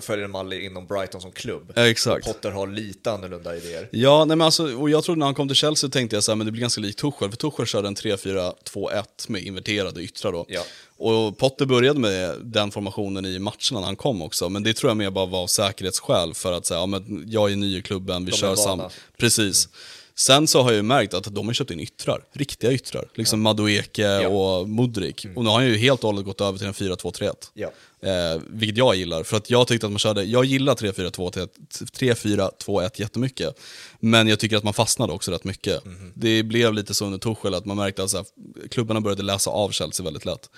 följer man inom Brighton som klubb. Ja, exakt. Potter har lite annorlunda idéer. Ja, nej men alltså, och jag trodde när han kom till Chelsea tänkte jag så här, men det blir ganska likt Tuchel. För Tuchel körde en tre fyra två ett med inverterade yttrar då. Ja. Och Potter började med den formationen i matcherna när han kom också, men det tror jag mer bara var säkerhetsskäl för att säga ja, men jag är ny i klubben, vi de kör samma. Precis. Mm. Sen så har jag ju märkt att de har köpt in yttrar, riktiga yttrar, liksom ja. Madueke ja. och Mudryk. Mm. Och nu har han ju helt och hållet gått över till en fyra två tre ett. Ja. Eh, vilket jag gillar, för att jag tyckte att man körde, jag gillar tre fyra två ett jättemycket, men jag tycker att man fastnade också rätt mycket. Mm. Det blev lite så under Tuchel att man märkte att så här, klubbarna började läsa av Chelsea väldigt lätt.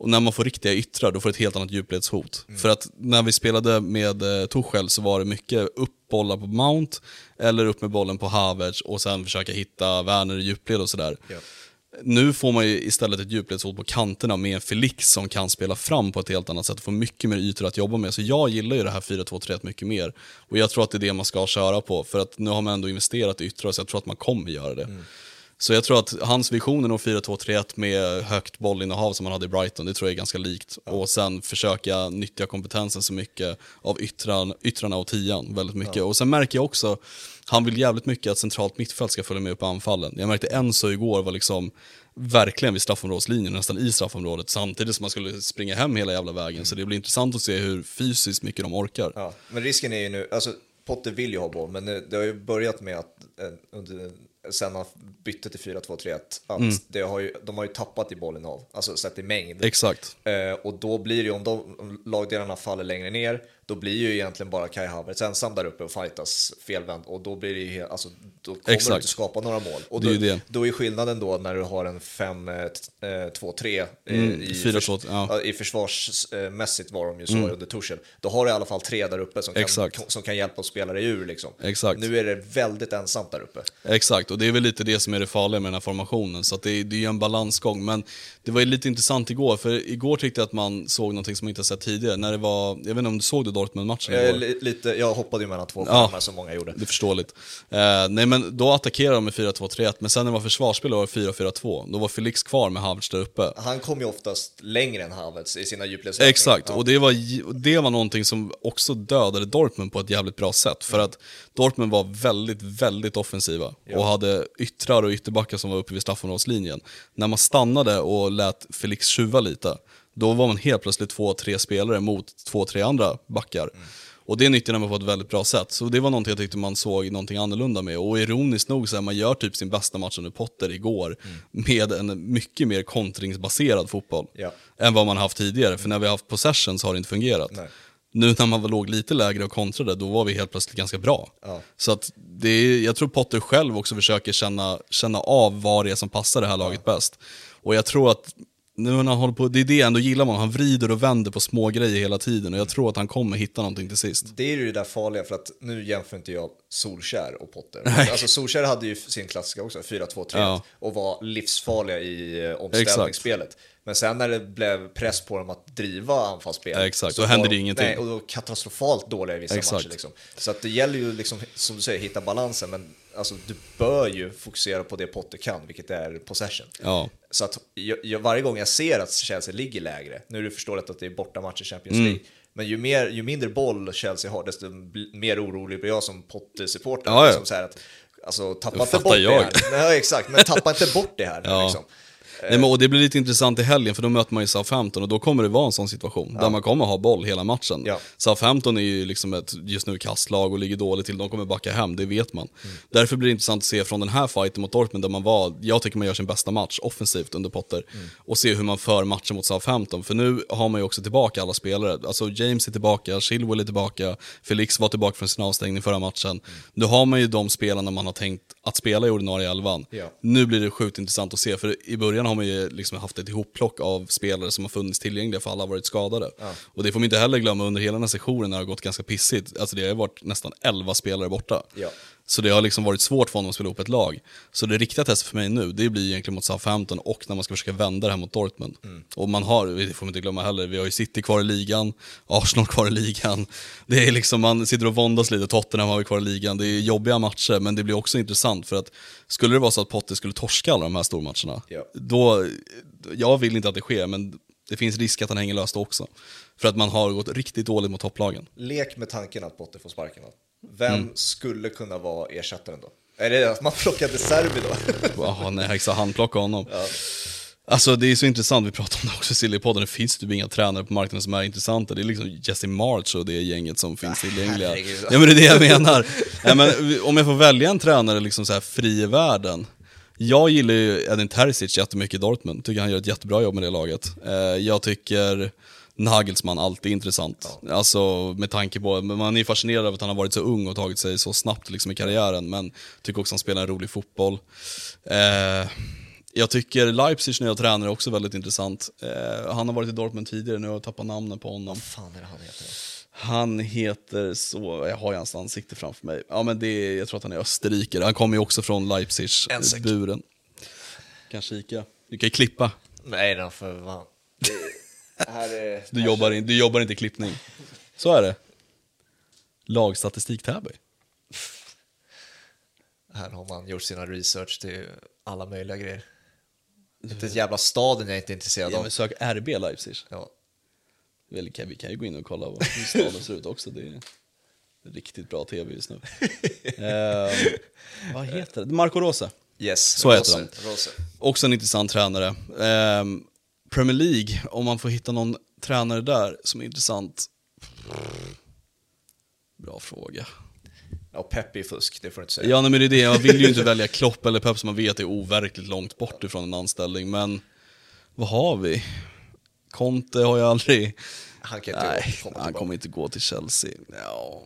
Och när man får riktiga yttrar, då får ett helt annat djupledshot. Mm. För att när vi spelade med eh, Tuchel så var det mycket upp bollar på Mount eller upp med bollen på Havertz och sen försöka hitta Werner i djupled och sådär. Yep. Nu får man ju istället ett djupledshot på kanterna med en Felix som kan spela fram på ett helt annat sätt och få mycket mer ytor att jobba med. Så jag gillar ju det här fyra två tre ett mycket mer. Och jag tror att det är det man ska köra på, för att nu har man ändå investerat i yttrar, så jag tror att man kommer göra det. Mm. Så jag tror att hans visionen om fyra två tre ett med högt bollinnehav som han hade i Brighton, det tror jag är ganska likt. Ja. Och sen försöka nyttja kompetensen så mycket av yttran, yttrarna och tian väldigt mycket. Ja. Och sen märker jag också, han vill jävligt mycket att centralt mittfält ska följa med upp anfallen. Jag märkte Enzo igår var liksom verkligen vid straffområdslinjen, nästan i straffområdet, samtidigt som man skulle springa hem hela jävla vägen. Mm. Så det blir intressant att se hur fysiskt mycket de orkar. Ja. Men risken är ju nu, alltså Potter vill ju ha boll, men det har ju börjat med att eh, under... sen han bytte till fyra två tre ett att mm. det har ju, de har ju tappat i bollen av, alltså sett i mängd. Exakt. Eh, och då blir det ju, om, de, om lagdelarna faller längre ner, då blir ju egentligen bara Kai Havertz ensam där uppe och fightas felvänd, och då blir det ju, alltså då kommer Exakt. du inte skapa några mål. Och då, det är ju det. Då är skillnaden då när du har en fem två tre mm, i, förs- ja. i försvarsmässigt var de ju så mm. under Tuchel. Då har du i alla fall tre där uppe som kan, som kan hjälpa att spela dig ur liksom. Exakt. Nu är det väldigt ensamt där uppe. Exakt, och det är väl lite det som är det farliga med den här formationen, så att det, det är ju en balansgång. Men det var ju lite intressant igår, för igår tyckte jag att man såg någonting som man inte sett tidigare, när det var, jag vet inte om du såg det, Dortmund-matchen igår. Jag, lite, jag hoppade ju mellan två ja, som många gjorde. Det är förståeligt. Eh, nej, men då attackerade de med fyra två tre ett, men sen när man försvarsspelade var det fyra fyra två. Då var Felix kvar med Havertz där uppe. Han kom ju oftast längre än Havertz i sina djupledsökningar. Exakt, ja. Och det var, det var någonting som också dödade Dortmund på ett jävligt bra sätt. För att Dortmund var väldigt, väldigt offensiva ja. och hade yttrar och ytterbackar som var uppe vid straffområdslinjen. När man stannade och lät Felix tjuva lite, då var man helt plötsligt två, tre spelare mot två, tre andra backar. Mm. Och det nyttjade man på ett väldigt bra sätt. Så det var någonting jag tyckte man såg någonting annorlunda med. Och ironiskt nog så här, man gör typ sin bästa match under Potter igår mm. med en mycket mer kontringsbaserad fotboll ja. än vad man haft tidigare. Mm. För när vi har haft possession så har det inte fungerat. Nej. Nu när man låg lite lägre och kontrade, då var vi helt plötsligt ganska bra. Ja. Så att det är, jag tror Potter själv också försöker känna, känna av vad det är som passar det här laget ja. bäst. Och jag tror att nu när han håller på, det är det ändå gillar man. Han vrider och vänder på små grejer hela tiden. Och jag tror att han kommer hitta någonting till sist. Det är ju det där farliga, för att nu jämför inte jag Solskär och Potter. Nej. Alltså Solskär hade ju sin klassiska också, fyra två tre ja. och var livsfarliga i omställningsspelet. Exakt. Men sen när det blev press på dem att driva anfallsspel ja, exakt. så då hände det ingenting. Nej, och då katastrofalt dåliga i vissa exakt. matcher. Liksom. Så att det gäller ju liksom, som du säger, hitta balansen. Men alltså, du bör ju fokusera på det Potter kan, vilket är possession. Ja. Så att jag, jag, varje gång jag ser att Chelsea ligger lägre, nu är det förståeligt att det är borta matcher i Champions League, mm. men ju, mer, ju mindre boll Chelsea har, desto mer orolig blir jag som Potter-supporter. Ja, ja. Liksom så här att, alltså, tappa inte bort jag. det här. Nej, exakt, men tappa inte bort det här. Ja. Liksom. Nej, men, och det blir lite intressant i helgen, för då möter man ju Southampton, och då kommer det vara en sån situation ja. där man kommer ha boll hela matchen. ja. Southampton är ju liksom ett just nu kastlag och ligger dåligt till, de kommer backa hem, det vet man. mm. Därför blir det intressant att se från den här fighten mot Dortmund, där man var, jag tycker man gör sin bästa match offensivt under Potter, mm. och se hur man för matchen mot Southampton, för nu har man ju också tillbaka alla spelare, alltså James är tillbaka, Chilwell är tillbaka, Felix var tillbaka från sin avstängning förra matchen. mm. Nu har man ju de spelarna man har tänkt att spela i ordinarie elvan. ja. Nu blir det sjukt intressant att se, för i början har man ju liksom haft ett ihopplock av spelare som har funnits tillgängliga, för alla har varit skadade. ja. Och det får man inte heller glömma, under hela den här sessionen har det gått ganska pissigt, alltså det har ju varit nästan elva spelare borta. ja. Så det har liksom varit svårt för honom att spela upp ett lag. Så det riktiga testet för mig nu, det blir egentligen mot Southampton, och när man ska försöka vända det här mot Dortmund. Mm. Och man har, det får man inte glömma heller, vi har ju City kvar i ligan, Arsenal kvar i ligan. Det är liksom, man sitter och våndas lite, Tottenham har vi kvar i ligan. Det är jobbiga matcher, men det blir också intressant, för att skulle det vara så att Potter skulle torska alla de här stormatcherna, yeah. då, jag vill inte att det sker, men det finns risk att han hänger löst också. För att man har gått riktigt dåligt mot topplagen. Lek med tanken att Potter får sparken då. Vem mm. skulle kunna vara ersättaren då? Är det att man plockade Serbi då? Jaha, nej, jag sa han plockade honom. Ja. Alltså det är så intressant, vi pratade om det också i podden. Det finns typ inga tränare på marknaden som är intressanta. Det är liksom Jesse March och det gänget som finns tillgängliga. Ja, men det är det jag menar. Ja, men om jag får välja en tränare liksom så här fri i världen. Jag gillar ju Edin Terzic jättemycket i Dortmund. Tycker han gör ett jättebra jobb med det laget. Jag tycker Nagelsmann alltid är intressant. Ja. Alltså med tanke på, man är fascinerad av att han har varit så ung och tagit sig så snabbt liksom i karriären. Men tycker också han spelar en rolig fotboll. Eh... Jag tycker Leipzigs nya tränare är också väldigt intressant. Eh, han har varit i Dortmund tidigare, nu har jag tappat namnen på honom. Vad fan är det han heter? Han heter så... Jag har ju hans ansikte framför mig. Ja, men det är, jag tror att han är österrikare. Han kommer ju också från Leipzigs buren. Kan kika. Du kan ju klippa. Nej, då för fan. Här är... du, jobbar in, du jobbar inte i klippning. Så är det. Lagstatistik Täby. Här har man gjort sina research till alla möjliga grejer. Det är jävla staden jag är inte intresserad ja, av. Men sök R B Leipzig. Ja. Väl, kan, vi kan ju gå in och kolla vad staden ser ut också. Det är riktigt bra tv just nu. uh, vad heter det? Marco Rosa. Yes, så Rosa, heter han. Rosa. Också en intressant tränare. Uh, Premier League, om man får hitta någon tränare där som är intressant. Bra fråga. Ja, Pep är fusk, det får jag inte säga. Ja, nej, men det är det. Jag vill ju inte välja Klopp eller Pep som man vet är overkligt långt bort ifrån en anställning. Men vad har vi? Conte har jag aldrig... Han, kan inte nej, komma han kommer inte gå till Chelsea. Ja,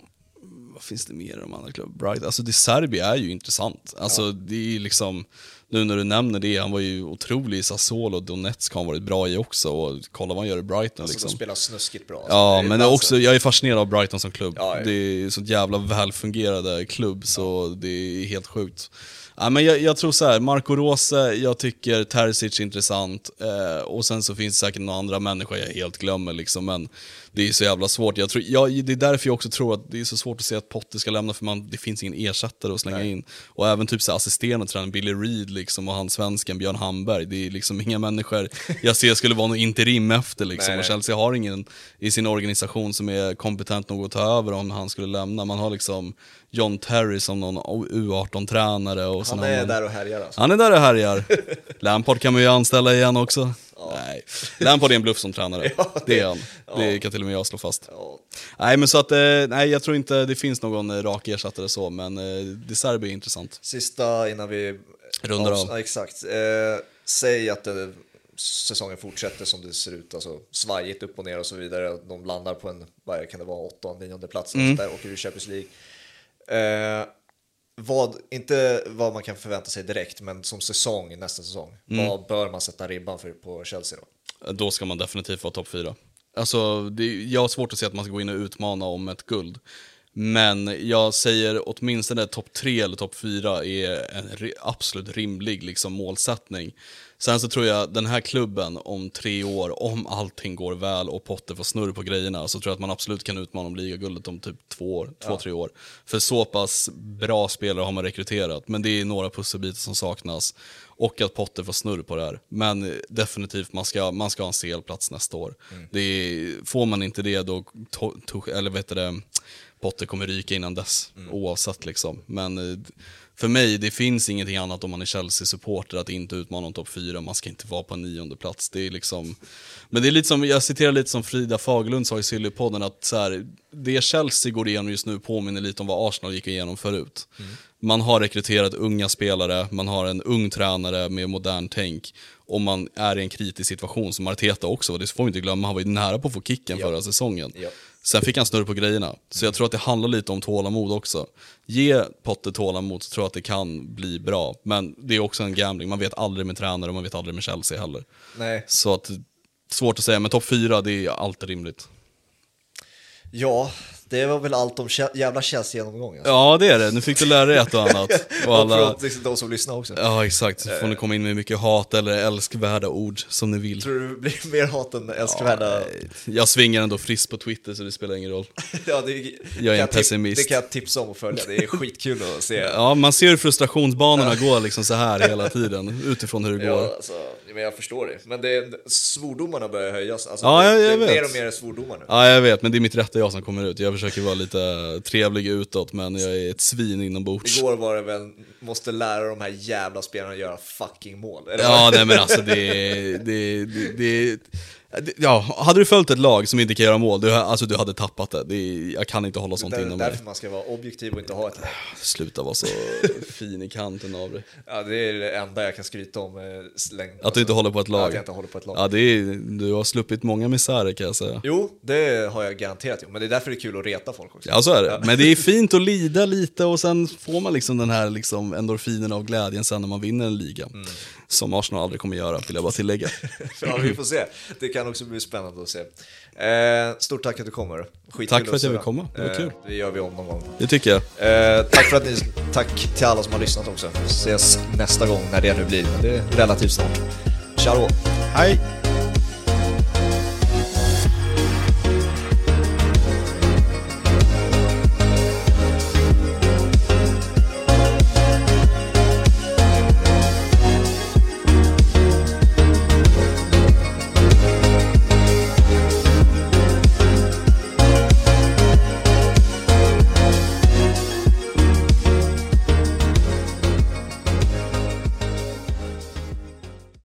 vad finns det mer om andra klubb? Brighton. Alltså, det Serbia är ju intressant. Alltså, ja. Det är liksom... Nu när du nämner det, han var ju otrolig i Sassuolo och Donetsk har han varit bra i också. Och kolla vad han gör i Brighton. Alltså liksom. De spelar snuskigt bra. Alltså. Ja, men också, jag är fascinerad av Brighton som klubb. Ja, ja. Det är så jävla välfungerande klubb så ja. Det är helt sjukt. Ja, men jag, jag tror så här, Marco Rose, jag tycker Terzic är intressant. Eh, och sen så finns det säkert några andra människor jag helt glömmer. Liksom, men det är så jävla svårt. Jag tror, jag, det är därför jag också tror att det är så svårt att se att Potter ska lämna. För man, det finns ingen ersättare att slänga Nej. in. Och även typ så här, assisterande tränaren Billy Reid liksom, och han svensken Björn Hamberg. Det är liksom inga människor jag ser skulle vara någon interim efter. Liksom. Och Chelsea har ingen i sin organisation som är kompetent nog att ta över om han skulle lämna. Man har liksom... John Terry som någon U arton-tränare. Och han är någon... där och härjar. Alltså. Han är där och härjar. Lampard kan man ju anställa igen också. Ja. Nej. Lampard är en bluff som tränare. Ja, det... det är han. Ja. Det kan till och med jag slå fast. Ja. Nej, men så att, nej, jag tror inte det finns någon rak ersättare så. Men det Serbi är intressant. Sista innan vi... Rundar av. Ja, exakt. Eh, säg att eh, säsongen fortsätter som det ser ut. Alltså svajigt upp och ner och så vidare. De landar på en, vad kan det vara, åttonde, nionde plats. Mm. Där åker du Champions League. Eh, vad, inte vad man kan förvänta sig direkt, men som säsong, nästa säsong, mm. vad bör man sätta ribban för på Chelsea då? Då ska man definitivt vara topp fyra. Alltså, det, jag har svårt att se att man ska gå in och utmana om ett guld. Men jag säger åtminstone topp tre eller topp fyra är en re, absolut rimlig liksom, målsättning. Sen så tror jag den här klubben om tre år, om allting går väl och Potter får snurr på grejerna, så tror jag att man absolut kan utmana om ligaguldet om typ två år, två, ja. tre år. För så pass bra spelare har man rekryterat. Men det är några pusselbitar som saknas. Och att Potter får snurr på det här. Men definitivt, man ska, man ska ha en C L-plats nästa år. Mm. Det är, får man inte det, då to, to, eller vet du det, Potter kommer ryka innan dess, mm. oavsett liksom. Men... för mig, det finns ingenting annat om man är Chelsea-supporter att inte utmana om topp fyra. Man ska inte vara på en nionde plats. Det är liksom... men det är lite som, jag citerar lite som Frida Faglund sa i Sillypodden, att så här, det Chelsea går igenom just nu påminner lite om vad Arsenal gick igenom förut. Mm. Man har rekryterat unga spelare, man har en ung tränare med modern tänk och man är i en kritisk situation som Arteta också. Det får vi inte glömma, han var ju nära på att få kicken ja. förra säsongen. Ja. Sen fick han snurr på grejerna. Så jag tror att det handlar lite om tålamod också. Ge Potter tålamod, så tror jag att det kan bli bra. Men det är också en gambling. Man vet aldrig med tränare och man vet aldrig med Chelsea heller. Nej. Så att, svårt att säga. Men topp fyra, det är alltid rimligt. Ja, det var väl allt om jävla Chelsea-genomgången. Alltså. Ja, det är det. Nu fick du lära dig ett och annat. Och alla... och förlåt, de som lyssnar också. Ja, exakt. Så får ni komma in med mycket hat eller älskvärda ord som ni vill. Tror du det blir mer hat än älskvärda? Ja, jag svingar ändå friskt på Twitter så det spelar ingen roll. Ja, det är... jag är en pessimist. Det kan jag tipsa om att följa. Det är skitkul att se. Ja, man ser hur frustrationsbanorna går liksom så här hela tiden. Utifrån hur det går. Ja, alltså, men jag förstår det. Men det, svordomarna börjar höjas. Alltså, ja, det, jag, jag det är vet. mer och mer svordomar nu. Ja, jag vet. Men det är mitt rätta jag som kommer ut. Jag försöker vara lite trevlig utåt, men jag är ett svin inombords. Igår var det väl, måste lära de här jävla spelarna att göra fucking mål. Eller? Ja, nej men alltså det är... Det, det, det, ja, hade du följt ett lag som inte kan göra mål, du, alltså du hade tappat det. det är, jag kan inte hålla sånt inom mig. Det är därför man ska vara objektiv och inte ha ett lag. Sluta vara så fin i kanten av det. Ja, det är det enda jag kan skryta om längden. Att du inte håller på ett lag. Att jag inte håller på ett lag. Ja, det är, du har sluppit många misärer kan jag säga. Jo, det har jag garanterat. Men det är därför det är kul att reta folk också. Ja, så är det. Men det är fint att lida lite och sen får man liksom den här liksom endorfinen av glädjen sen när man vinner en liga. Mm. Som Arsenal aldrig kommer göra, vill jag bara tillägga. Ja, vi får se. Det kan också bli spännande att se. Eh, stort tack att du kommer. Skit tack för att jag vill komma. Det var kul. Eh, det gör vi om någon gång. Det tycker jag. Eh, tack för att ni tack till alla som har lyssnat också. Vi ses nästa gång när det nu blir. Det är relativt snart. Ciao. Hej.